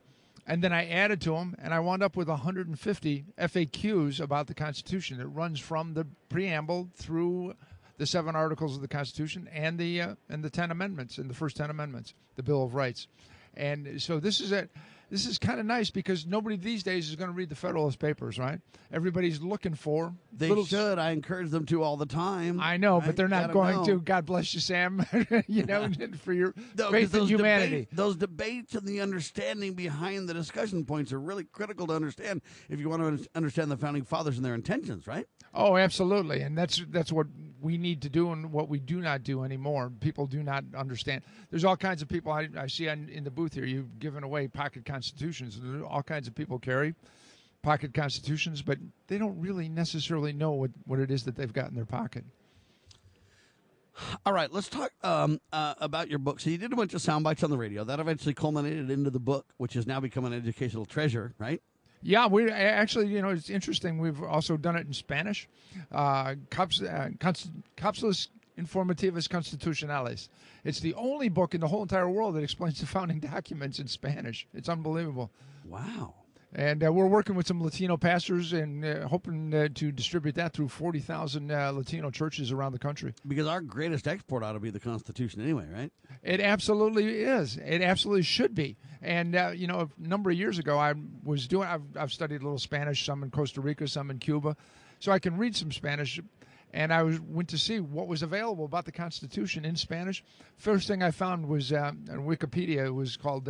and then I added to them, and I wound up with 150 FAQs about the Constitution. It runs from the preamble through the 7 articles of the Constitution and the 10 amendments, and the first 10 amendments, the Bill of Rights. And so this is kind of nice because nobody these days is going to read the Federalist Papers, right? Everybody's looking for. They should. I encourage them to all the time. I know, right? But they're not going to. God bless you, Sam. You know, for your faith in humanity. Those debates and the understanding behind the discussion points are really critical to understand if you want to understand the Founding Fathers and their intentions, right? Oh, absolutely. And that's what we need to do and what we do not do anymore. People do not understand. There's all kinds of people I see in the booth here. You've given away pocket constitutions. All kinds of people carry pocket constitutions, but they don't really necessarily know what it is that they've got in their pocket. All right, let's talk about your book. So you did a bunch of sound bites on the radio. That eventually culminated into the book, which has now become an educational treasure, right? Yeah, we actually, you know, it's interesting. We've also done it in Spanish. Cápsulas Informativas Constitucionales. It's the only book in the whole entire world that explains the founding documents in Spanish. It's unbelievable. Wow. And we're working with some Latino pastors and hoping to distribute that through 40,000 Latino churches around the country. Because our greatest export ought to be the Constitution anyway, right? It absolutely is. It absolutely should be. And, you know, a number of years ago, I've studied a little Spanish, some in Costa Rica, some in Cuba. So I can read some Spanish. And I went to see what was available about the Constitution in Spanish. First thing I found was on Wikipedia. It was called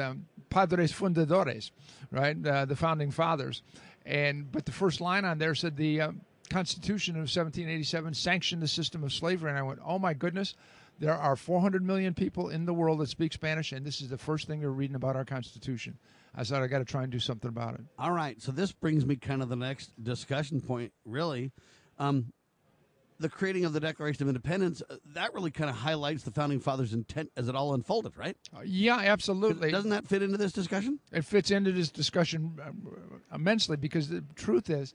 Padres Fundadores, right? The Founding Fathers. But the first line on there said the Constitution of 1787 sanctioned the system of slavery. And I went, oh, my goodness, there are 400 million people in the world that speak Spanish, and this is the first thing they're reading about our Constitution. I thought I got to try and do something about it. All right. So this brings me kind of the next discussion point, really. The creating of the Declaration of Independence, that really kind of highlights the Founding Fathers' intent as it all unfolded, right? Yeah, absolutely. Doesn't that fit into this discussion? It fits into this discussion immensely because the truth is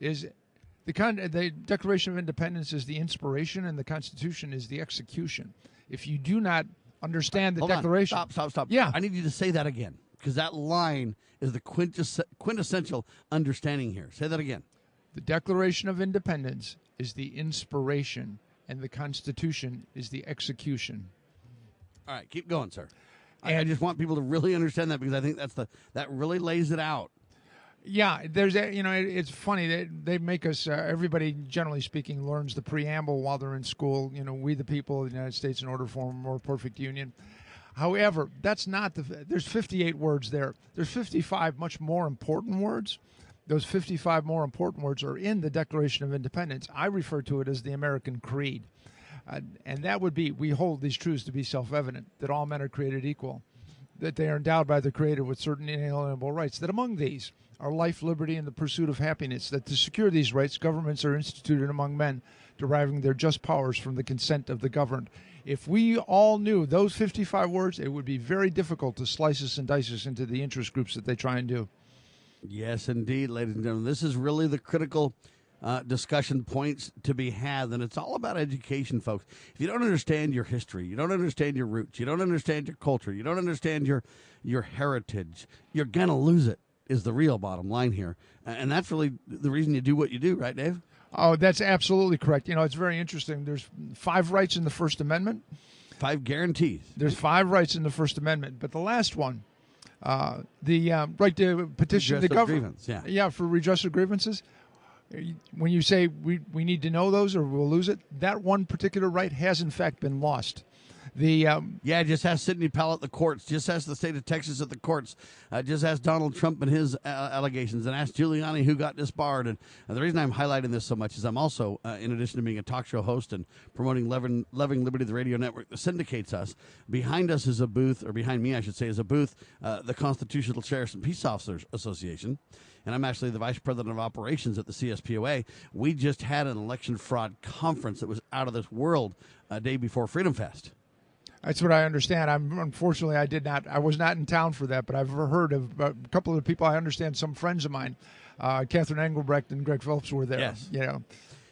the Declaration of Independence is the inspiration and the Constitution is the execution. If you do not understand the Declaration... Hold on. Stop. Yeah. I need you to say that again because that line is the quintessential understanding here. Say that again. The Declaration of Independence is the inspiration, and the Constitution is the execution. All right, keep going, sir. I just want people to really understand that because I think that really lays it out. Yeah, it's funny they make us everybody, generally speaking, learns the preamble while they're in school. You know, we the people of the United States in order to form a more perfect union. However, that's not there's 58 words there. There's 55 much more important words. Those 55 more important words are in the Declaration of Independence. I refer to it as the American Creed. And that would be, we hold these truths to be self-evident, that all men are created equal, that they are endowed by the Creator with certain inalienable rights, that among these are life, liberty, and the pursuit of happiness, that to secure these rights, governments are instituted among men, deriving their just powers from the consent of the governed. If we all knew those 55 words, it would be very difficult to slice us and dice us into the interest groups that they try and do. Yes, indeed, ladies and gentlemen. This is really the critical discussion points to be had, and it's all about education, folks. If you don't understand your history, you don't understand your roots, you don't understand your culture, you don't understand your heritage, you're going to lose it, is the real bottom line here. And that's really the reason you do what you do, right, Dave? Oh, that's absolutely correct. You know, it's very interesting. There's 5 rights in the First Amendment. 5 guarantees. There's 5 rights in the First Amendment, but the last one, the right to petition the government. Yeah. Yeah, for redressal grievances. When you say we need to know those or we'll lose it, that one particular right has, in fact, been lost. The just ask Sidney Powell at the courts. Just ask the state of Texas at the courts. Just ask Donald Trump and his allegations, and ask Giuliani who got disbarred. And the reason I'm highlighting this so much is I'm also, in addition to being a talk show host and promoting Loving Liberty, the radio network that syndicates us, behind us is a booth, or behind me, I should say, is a booth, the Constitutional Sheriffs and Peace Officers Association. And I'm actually the vice president of operations at the CSPOA. We just had an election fraud conference that was out of this world a day before Freedom Fest. That's what I understand. Unfortunately, I was not in town for that, but I've heard of a couple of people. I understand some friends of mine, Catherine Engelbrecht and Greg Phelps, were there. Yes. You know.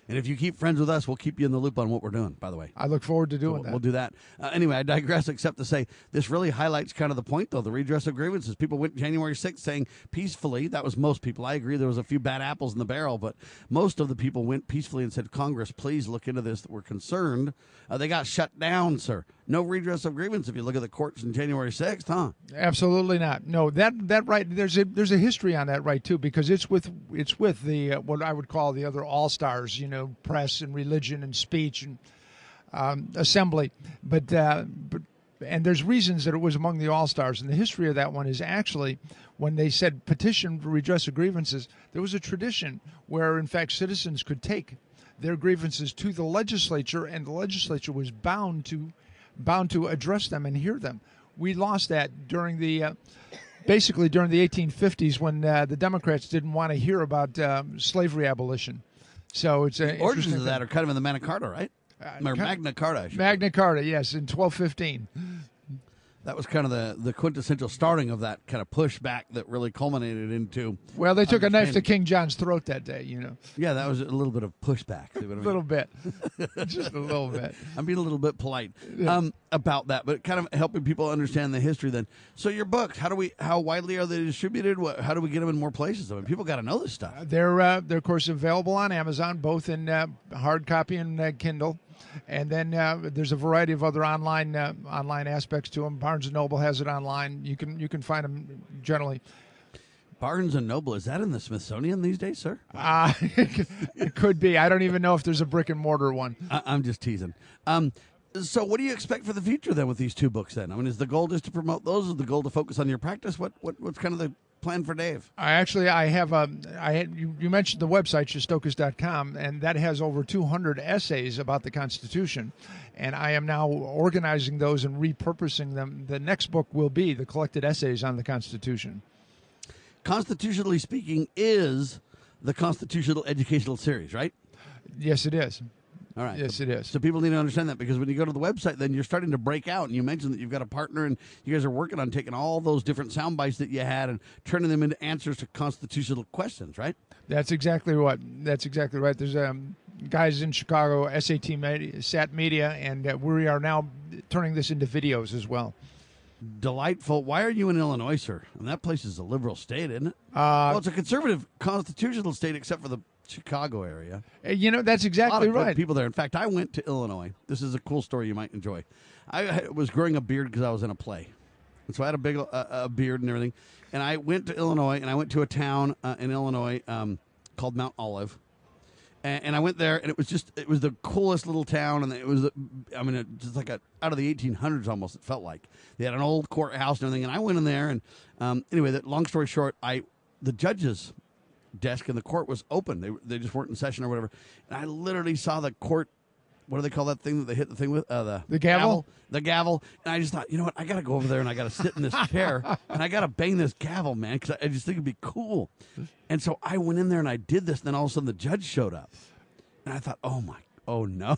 And if you keep friends with us, we'll keep you in the loop on what we're doing, by the way. I look forward to doing that. We'll do that. Anyway, I digress, except to say this really highlights kind of the point, though, the redress of grievances. People went January 6th saying peacefully. That was most people. I agree there was a few bad apples in the barrel, but most of the people went peacefully and said, Congress, please look into this. We're concerned. They got shut down, sir. No redress of grievance if you look at the courts on January 6th, huh? Absolutely not. No, that right, there's a history on that right, too, because it's with the what I would call the other all-stars, you know, press and religion and speech and assembly. And there's reasons that it was among the all-stars. And the history of that one is actually when they said petition for redress of grievances, there was a tradition where, in fact, citizens could take their grievances to the legislature, and the legislature was bound to address them and hear them. We lost that during the basically during the 1850s when the Democrats didn't want to hear about slavery abolition. So it's the origins of that are kind of in the Magna Carta, right? Magna Carta. Magna Carta, yes, in 1215. That was kind of the quintessential starting of that kind of pushback that really culminated into. Well, they took a knife to King John's throat that day, you know. Yeah, that was a little bit of pushback. A little bit. Just a little bit. I'm being a little bit polite about that, but kind of helping people understand the history then. So your books, how widely are they distributed? How do we get them in more places? I mean, people got to know this stuff. They're, of course, available on Amazon, both in hard copy and Kindle. And then there's a variety of other online aspects to them. Barnes & Noble has it online. You can find them generally. Barnes & Noble, is that in the Smithsonian these days, sir? It could be. I don't even know if there's a brick-and-mortar one. I'm just teasing. So what do you expect for the future then with these 2 books then? I mean, is the goal just to promote those? Is the goal to focus on your practice? What's kind of the plan for Dave? You mentioned the website Shestokas.com, and that has over 200 essays about the Constitution, and I am now organizing those and repurposing them. The next book will be the collected essays on the Constitution. Constitutionally Speaking is the constitutional educational series, right? Yes, it is. All right. Yes, it is. So people need to understand that, because when you go to the website, then you're starting to break out. And you mentioned that you've got a partner, and you guys are working on taking all those different sound bites that you had and turning them into answers to constitutional questions, right? That's exactly right. There's guys in Chicago, SAT Media, and we are now turning this into videos as well. Delightful. Why are you in Illinois, sir? And that place is a liberal state, isn't it? Well, it's a conservative constitutional state except for the Chicago area. You know, that's exactly right. A lot of good people there. In fact, I went to Illinois. This is a cool story you might enjoy. I was growing a beard because I was in a play. And so I had a big beard and everything. And I went to Illinois, and I went to a town in Illinois called Mount Olive. And I went there, and it was the coolest little town, and just like out of the 1800s almost, it felt like. They had an old courthouse and everything, and I went in there, and anyway, long story short, the judge's desk in the court was open. They just weren't in session or whatever, and I literally saw the court, what do they call that thing that they hit the thing with? The gavel? The gavel. And I just thought, you know what, I got to go over there, and I got to sit in this chair, and I got to bang this gavel, man, because I just think it'd be cool. And so I went in there, and I did this, and then all of a sudden the judge showed up. And I thought, oh, no.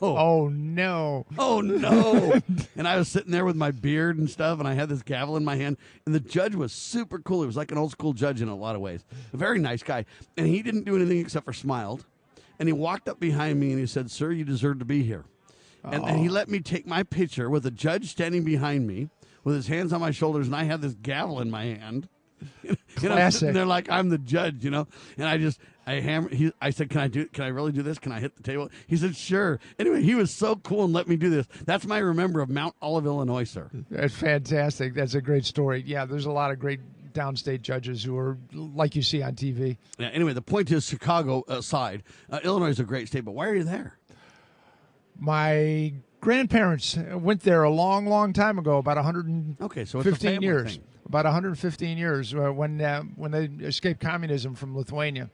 And I was sitting there with my beard and stuff, and I had this gavel in my hand, and the judge was super cool. He was like an old school judge in a lot of ways. A very nice guy. And he didn't do anything except for smiled. And he walked up behind me and he said, "Sir, you deserve to be here." And he let me take my picture with a judge standing behind me with his hands on my shoulders, and I had this gavel in my hand. Classic. And I'm sitting there like I'm the judge, you know. And I said, "Can I do? Can I really do this? Can I hit the table?" He said, "Sure." Anyway, he was so cool and let me do this. That's my remember of Mount Olive, Illinois, sir. That's fantastic. That's a great story. Yeah, there's a lot of great downstate judges who are like you see on TV. Yeah, anyway, the point is, Chicago aside, Illinois is a great state, but why are you there? My grandparents went there a long, long time ago, about 115 years. About 115 years when they escaped communism from Lithuania.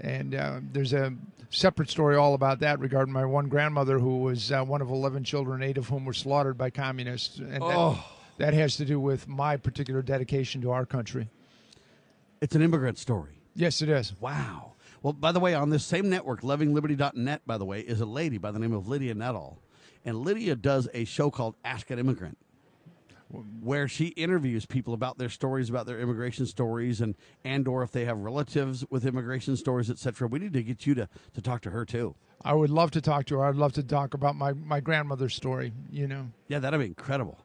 And there's a separate story all about that regarding my one grandmother who was one of 11 children, 8 of whom were slaughtered by communists. And that has to do with my particular dedication to our country. It's an immigrant story. Yes, it is. Wow. Well, by the way, on this same network, LovingLiberty.net, by the way, is a lady by the name of Lydia Nettle. And Lydia does a show called Ask an Immigrant, where she interviews people about their stories, about their immigration stories, and or if they have relatives with immigration stories, et cetera. We need to get you to talk to her, too. I would love to talk to her. I'd love to talk about my grandmother's story, you know. Yeah, that'd be incredible.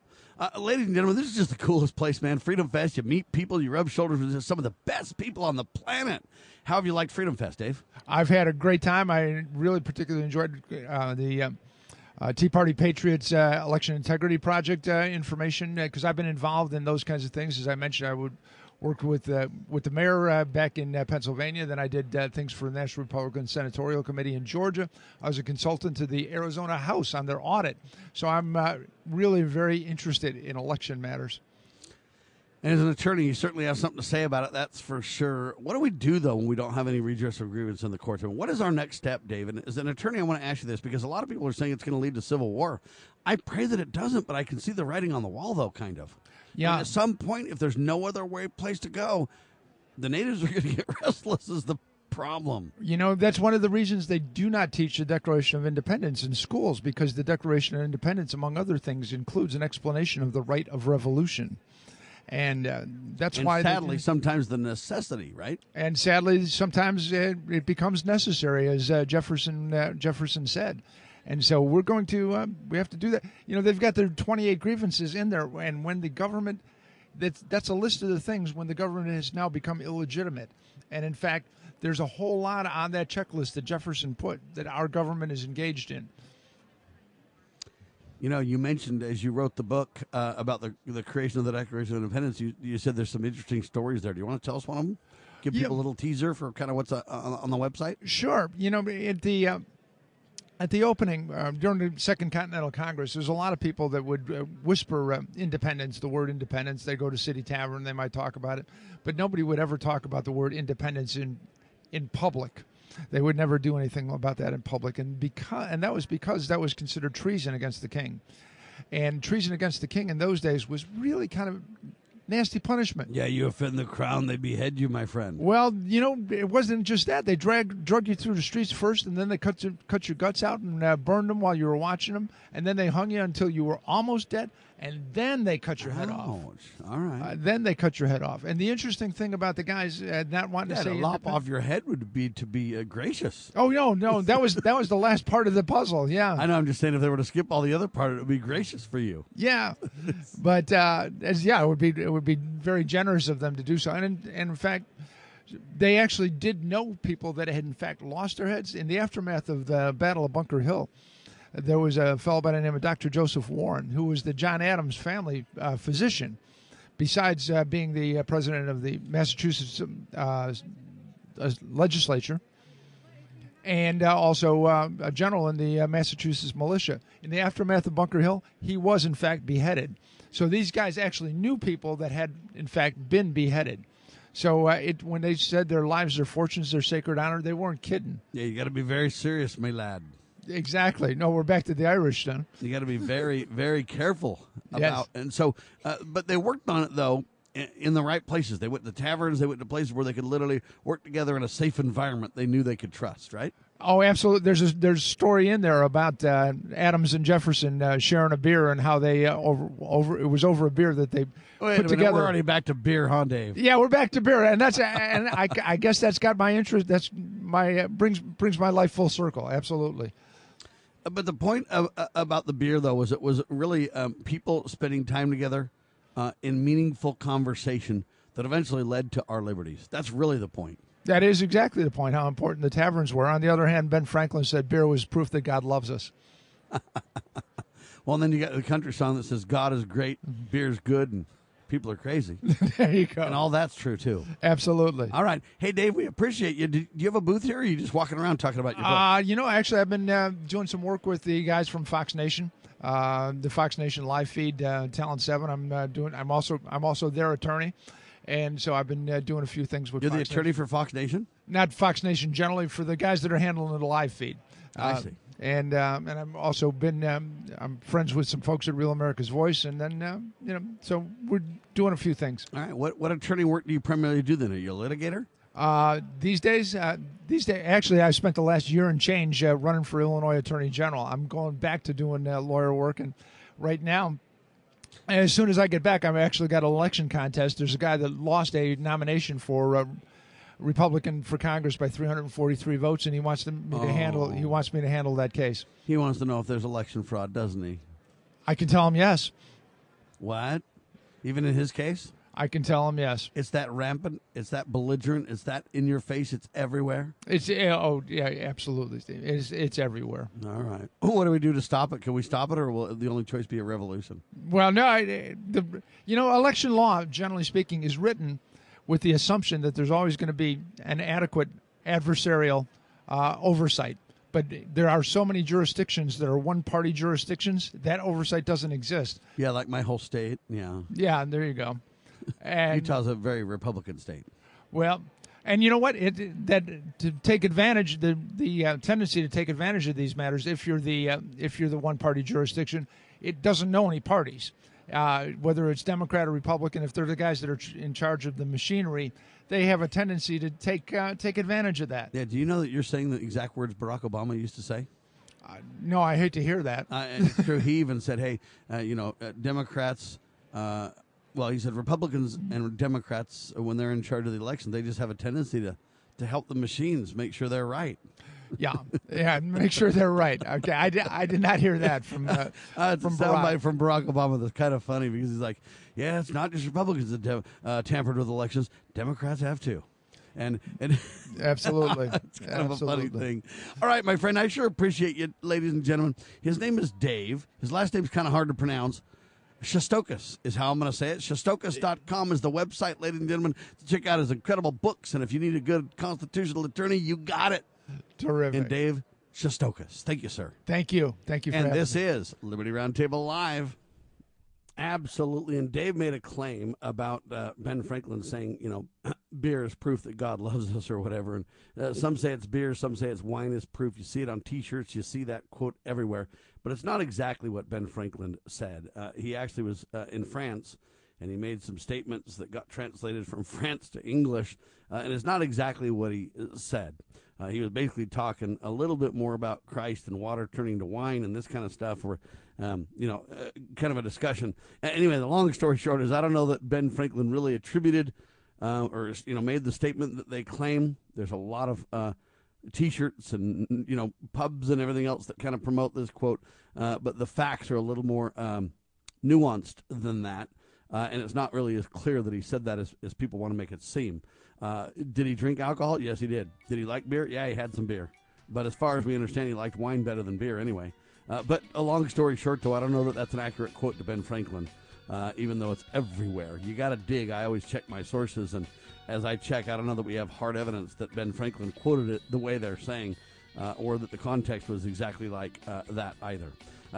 Ladies and gentlemen, this is just the coolest place, man. Freedom Fest, you meet people, you rub shoulders with some of the best people on the planet. How have you liked Freedom Fest, Dave? I've had a great time. I really particularly enjoyed the Tea Party Patriots Election Integrity Project information, because I've been involved in those kinds of things. As I mentioned, I would work with the mayor back in Pennsylvania. Then I did things for the National Republican Senatorial Committee in Georgia. I was a consultant to the Arizona House on their audit. So I'm really very interested in election matters. And as an attorney, you certainly have something to say about it, that's for sure. What do we do, though, when we don't have any redress of grievance in the courts? And what is our next step, David? As an attorney, I want to ask you this, because a lot of people are saying it's going to lead to civil war. I pray that it doesn't, but I can see the writing on the wall, though, kind of. Yeah. And at some point, if there's no other place to go, the natives are going to get restless is the problem. You know, that's one of the reasons they do not teach the Declaration of Independence in schools, because the Declaration of Independence, among other things, includes an explanation of the right of revolution. And that's why, sadly, sometimes the necessity, right? And sadly, sometimes it becomes necessary, as Jefferson said. And so we're going to we have to do that. You know, they've got their 28 grievances in there. And when the government, that's a list of the things when the government has now become illegitimate. And in fact, there's a whole lot on that checklist that Jefferson put that our government is engaged in. You know, you mentioned as you wrote the book about the creation of the Declaration of Independence, you said there's some interesting stories there. Do you want to tell us one of them? Give people a little teaser for kind of what's on the website? Sure. You know, at the opening, during the Second Continental Congress, there's a lot of people that would whisper independence, the word independence. They go to City Tavern, they might talk about it. But nobody would ever talk about the word independence in public. They would never do anything about that in public, and that was because that was considered treason against the king, and treason against the king in those days was really kind of nasty punishment. Yeah, you offend the crown, they behead you, my friend. Well, you know, it wasn't just that. They drug you through the streets first, and then they cut your guts out and burned them while you were watching them, and then they hung you until you were almost dead, and then they cut your head off. All right. Then they cut your head off. And the interesting thing about the guys not wanting to say lop off your head would be to be gracious. Oh no, that was the last part of the puzzle. Yeah, I know. I'm just saying if they were to skip all the other part, it would be gracious for you. Yeah, but it would be very generous of them to do so. And in fact, they actually did know people that had in fact lost their heads in the aftermath of the Battle of Bunker Hill. There was a fellow by the name of Dr. Joseph Warren, who was the John Adams family physician, besides being the president of the Massachusetts legislature, and also a general in the Massachusetts militia. In the aftermath of Bunker Hill, he was, in fact, beheaded. So these guys actually knew people that had, in fact, been beheaded. So when they said their lives, their fortunes, their sacred honor, they weren't kidding. Yeah, you got to be very serious, my lad. Exactly. No, we're back to the Irish then. You got to be very, very careful about. Yes. And so, but they worked on it though in the right places. They went to taverns. They went to places where they could literally work together in a safe environment. They knew they could trust. Right. Oh, absolutely. There's a story in there about Adams and Jefferson sharing a beer and how they it was over a beer that they put together. We're already back to beer, huh, Dave? Yeah, we're back to beer, and I guess that's got my interest. That's my brings my life full circle. Absolutely. But the point of, about the beer, though, was it was really people spending time together in meaningful conversation that eventually led to our liberties. That's really the point. That is exactly the point, how important the taverns were. On the other hand, Ben Franklin said beer was proof that God loves us. Well, and then you got the country song that says God is great, beer's good, and people are crazy. There you go. And all that's true, too. Absolutely. All right. Hey, Dave, we appreciate you. Do you have a booth here, or are you just walking around talking about your book? You know, actually, I've been doing some work with the guys from Fox Nation, the Fox Nation live feed, Talent 7. I'm also their attorney. And so I've been doing a few things with Fox Nation. You're the attorney for Fox Nation? Not Fox Nation generally, for the guys that are handling the live feed. I see. And I've also been I'm friends with some folks at Real America's Voice, and then you know, so we're doing a few things. All right, what attorney work do you primarily do then? Are you a litigator? These days, actually, I spent the last year and change running for Illinois Attorney General. I'm going back to doing lawyer work, and right now, as soon as I get back, I've actually got an election contest. There's a guy that lost a nomination for. Republican for Congress by 343 votes, and he wants me to handle that case. He wants to know if there's election fraud, doesn't he? I can tell him yes. What? Even in his case? I can tell him yes. It's that rampant. It's that belligerent. It's that in your face. It's everywhere. It's oh yeah, absolutely, Steve. It's everywhere. All right. What do we do to stop it? Can we stop it, or will the only choice be a revolution? Well, no. Election law, generally speaking, is written with the assumption that there's always going to be an adequate adversarial oversight. But there are so many jurisdictions that are one-party jurisdictions, that oversight doesn't exist. Yeah, like my whole state, yeah. Yeah, there you go. And Utah's a very Republican state. Well, and you know what? To take advantage, the tendency to take advantage of these matters, if you're the one-party jurisdiction, it doesn't know any parties. Whether it's Democrat or Republican, if they're the guys that are in charge of the machinery, they have a tendency to take advantage of that. Yeah. Do you know that you're saying the exact words Barack Obama used to say? No, I hate to hear that. It's true. He even said, "Hey, Democrats." Well, he said Republicans and Democrats, when they're in charge of the election, they just have a tendency to help the machines make sure they're right. Yeah, make sure they're right. Okay, I did not hear that from Barack. From Barack Obama. That's kind of funny because he's like, yeah, it's not just Republicans that tampered with elections. Democrats have too. And absolutely. It's kind of a funny thing. All right, my friend, I sure appreciate you, ladies and gentlemen. His name is Dave. His last name's kind of hard to pronounce. Shestokas is how I'm going to say it. Shestokas.com is the website, ladies and gentlemen, to check out his incredible books. And if you need a good constitutional attorney, you got it. Terrific. And Dave Shestokas. Thank you, sir. Thank you. Thank you for having me. And this is Liberty Roundtable Live. Absolutely. And Dave made a claim about Ben Franklin saying, you know, beer is proof that God loves us or whatever. And some say it's beer. Some say it's wine is proof. You see it on T-shirts. You see that quote everywhere. But it's not exactly what Ben Franklin said. He actually was in France, and he made some statements that got translated from France to English. And it's not exactly what he said. He was basically talking a little bit more about Christ and water turning to wine and this kind of stuff, or, kind of a discussion. Anyway, the long story short is I don't know that Ben Franklin really attributed or made the statement that they claim. There's a lot of T-shirts and, pubs and everything else that kind of promote this quote. But the facts are a little more nuanced than that. And it's not really as clear that he said that as people want to make it seem. Did he drink alcohol? Yes, he did. Did he like beer? Yeah, he had some beer. But as far as we understand, he liked wine better than beer anyway. But a long story short, though, I don't know that that's an accurate quote to Ben Franklin, even though it's everywhere. You got to dig. I always check my sources, and as I check, I don't know that we have hard evidence that Ben Franklin quoted it the way they're saying or that the context was exactly like that either.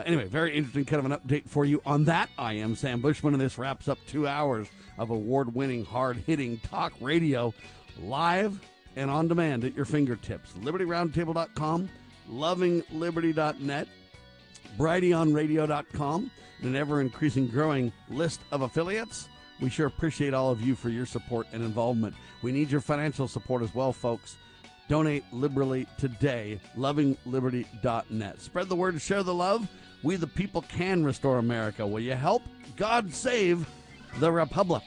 Anyway, very interesting kind of an update for you on that. I am Sam Bushman, and this wraps up 2 hours of award-winning, hard-hitting talk radio, live and on demand at your fingertips. LibertyRoundtable.com, LovingLiberty.net, BrightyOnRadio.com, and an ever-increasing, growing list of affiliates. We sure appreciate all of you for your support and involvement. We need your financial support as well, folks. Donate liberally today, lovingliberty.net. Spread the word, share the love. We the people can restore America. Will you help? God save the Republic.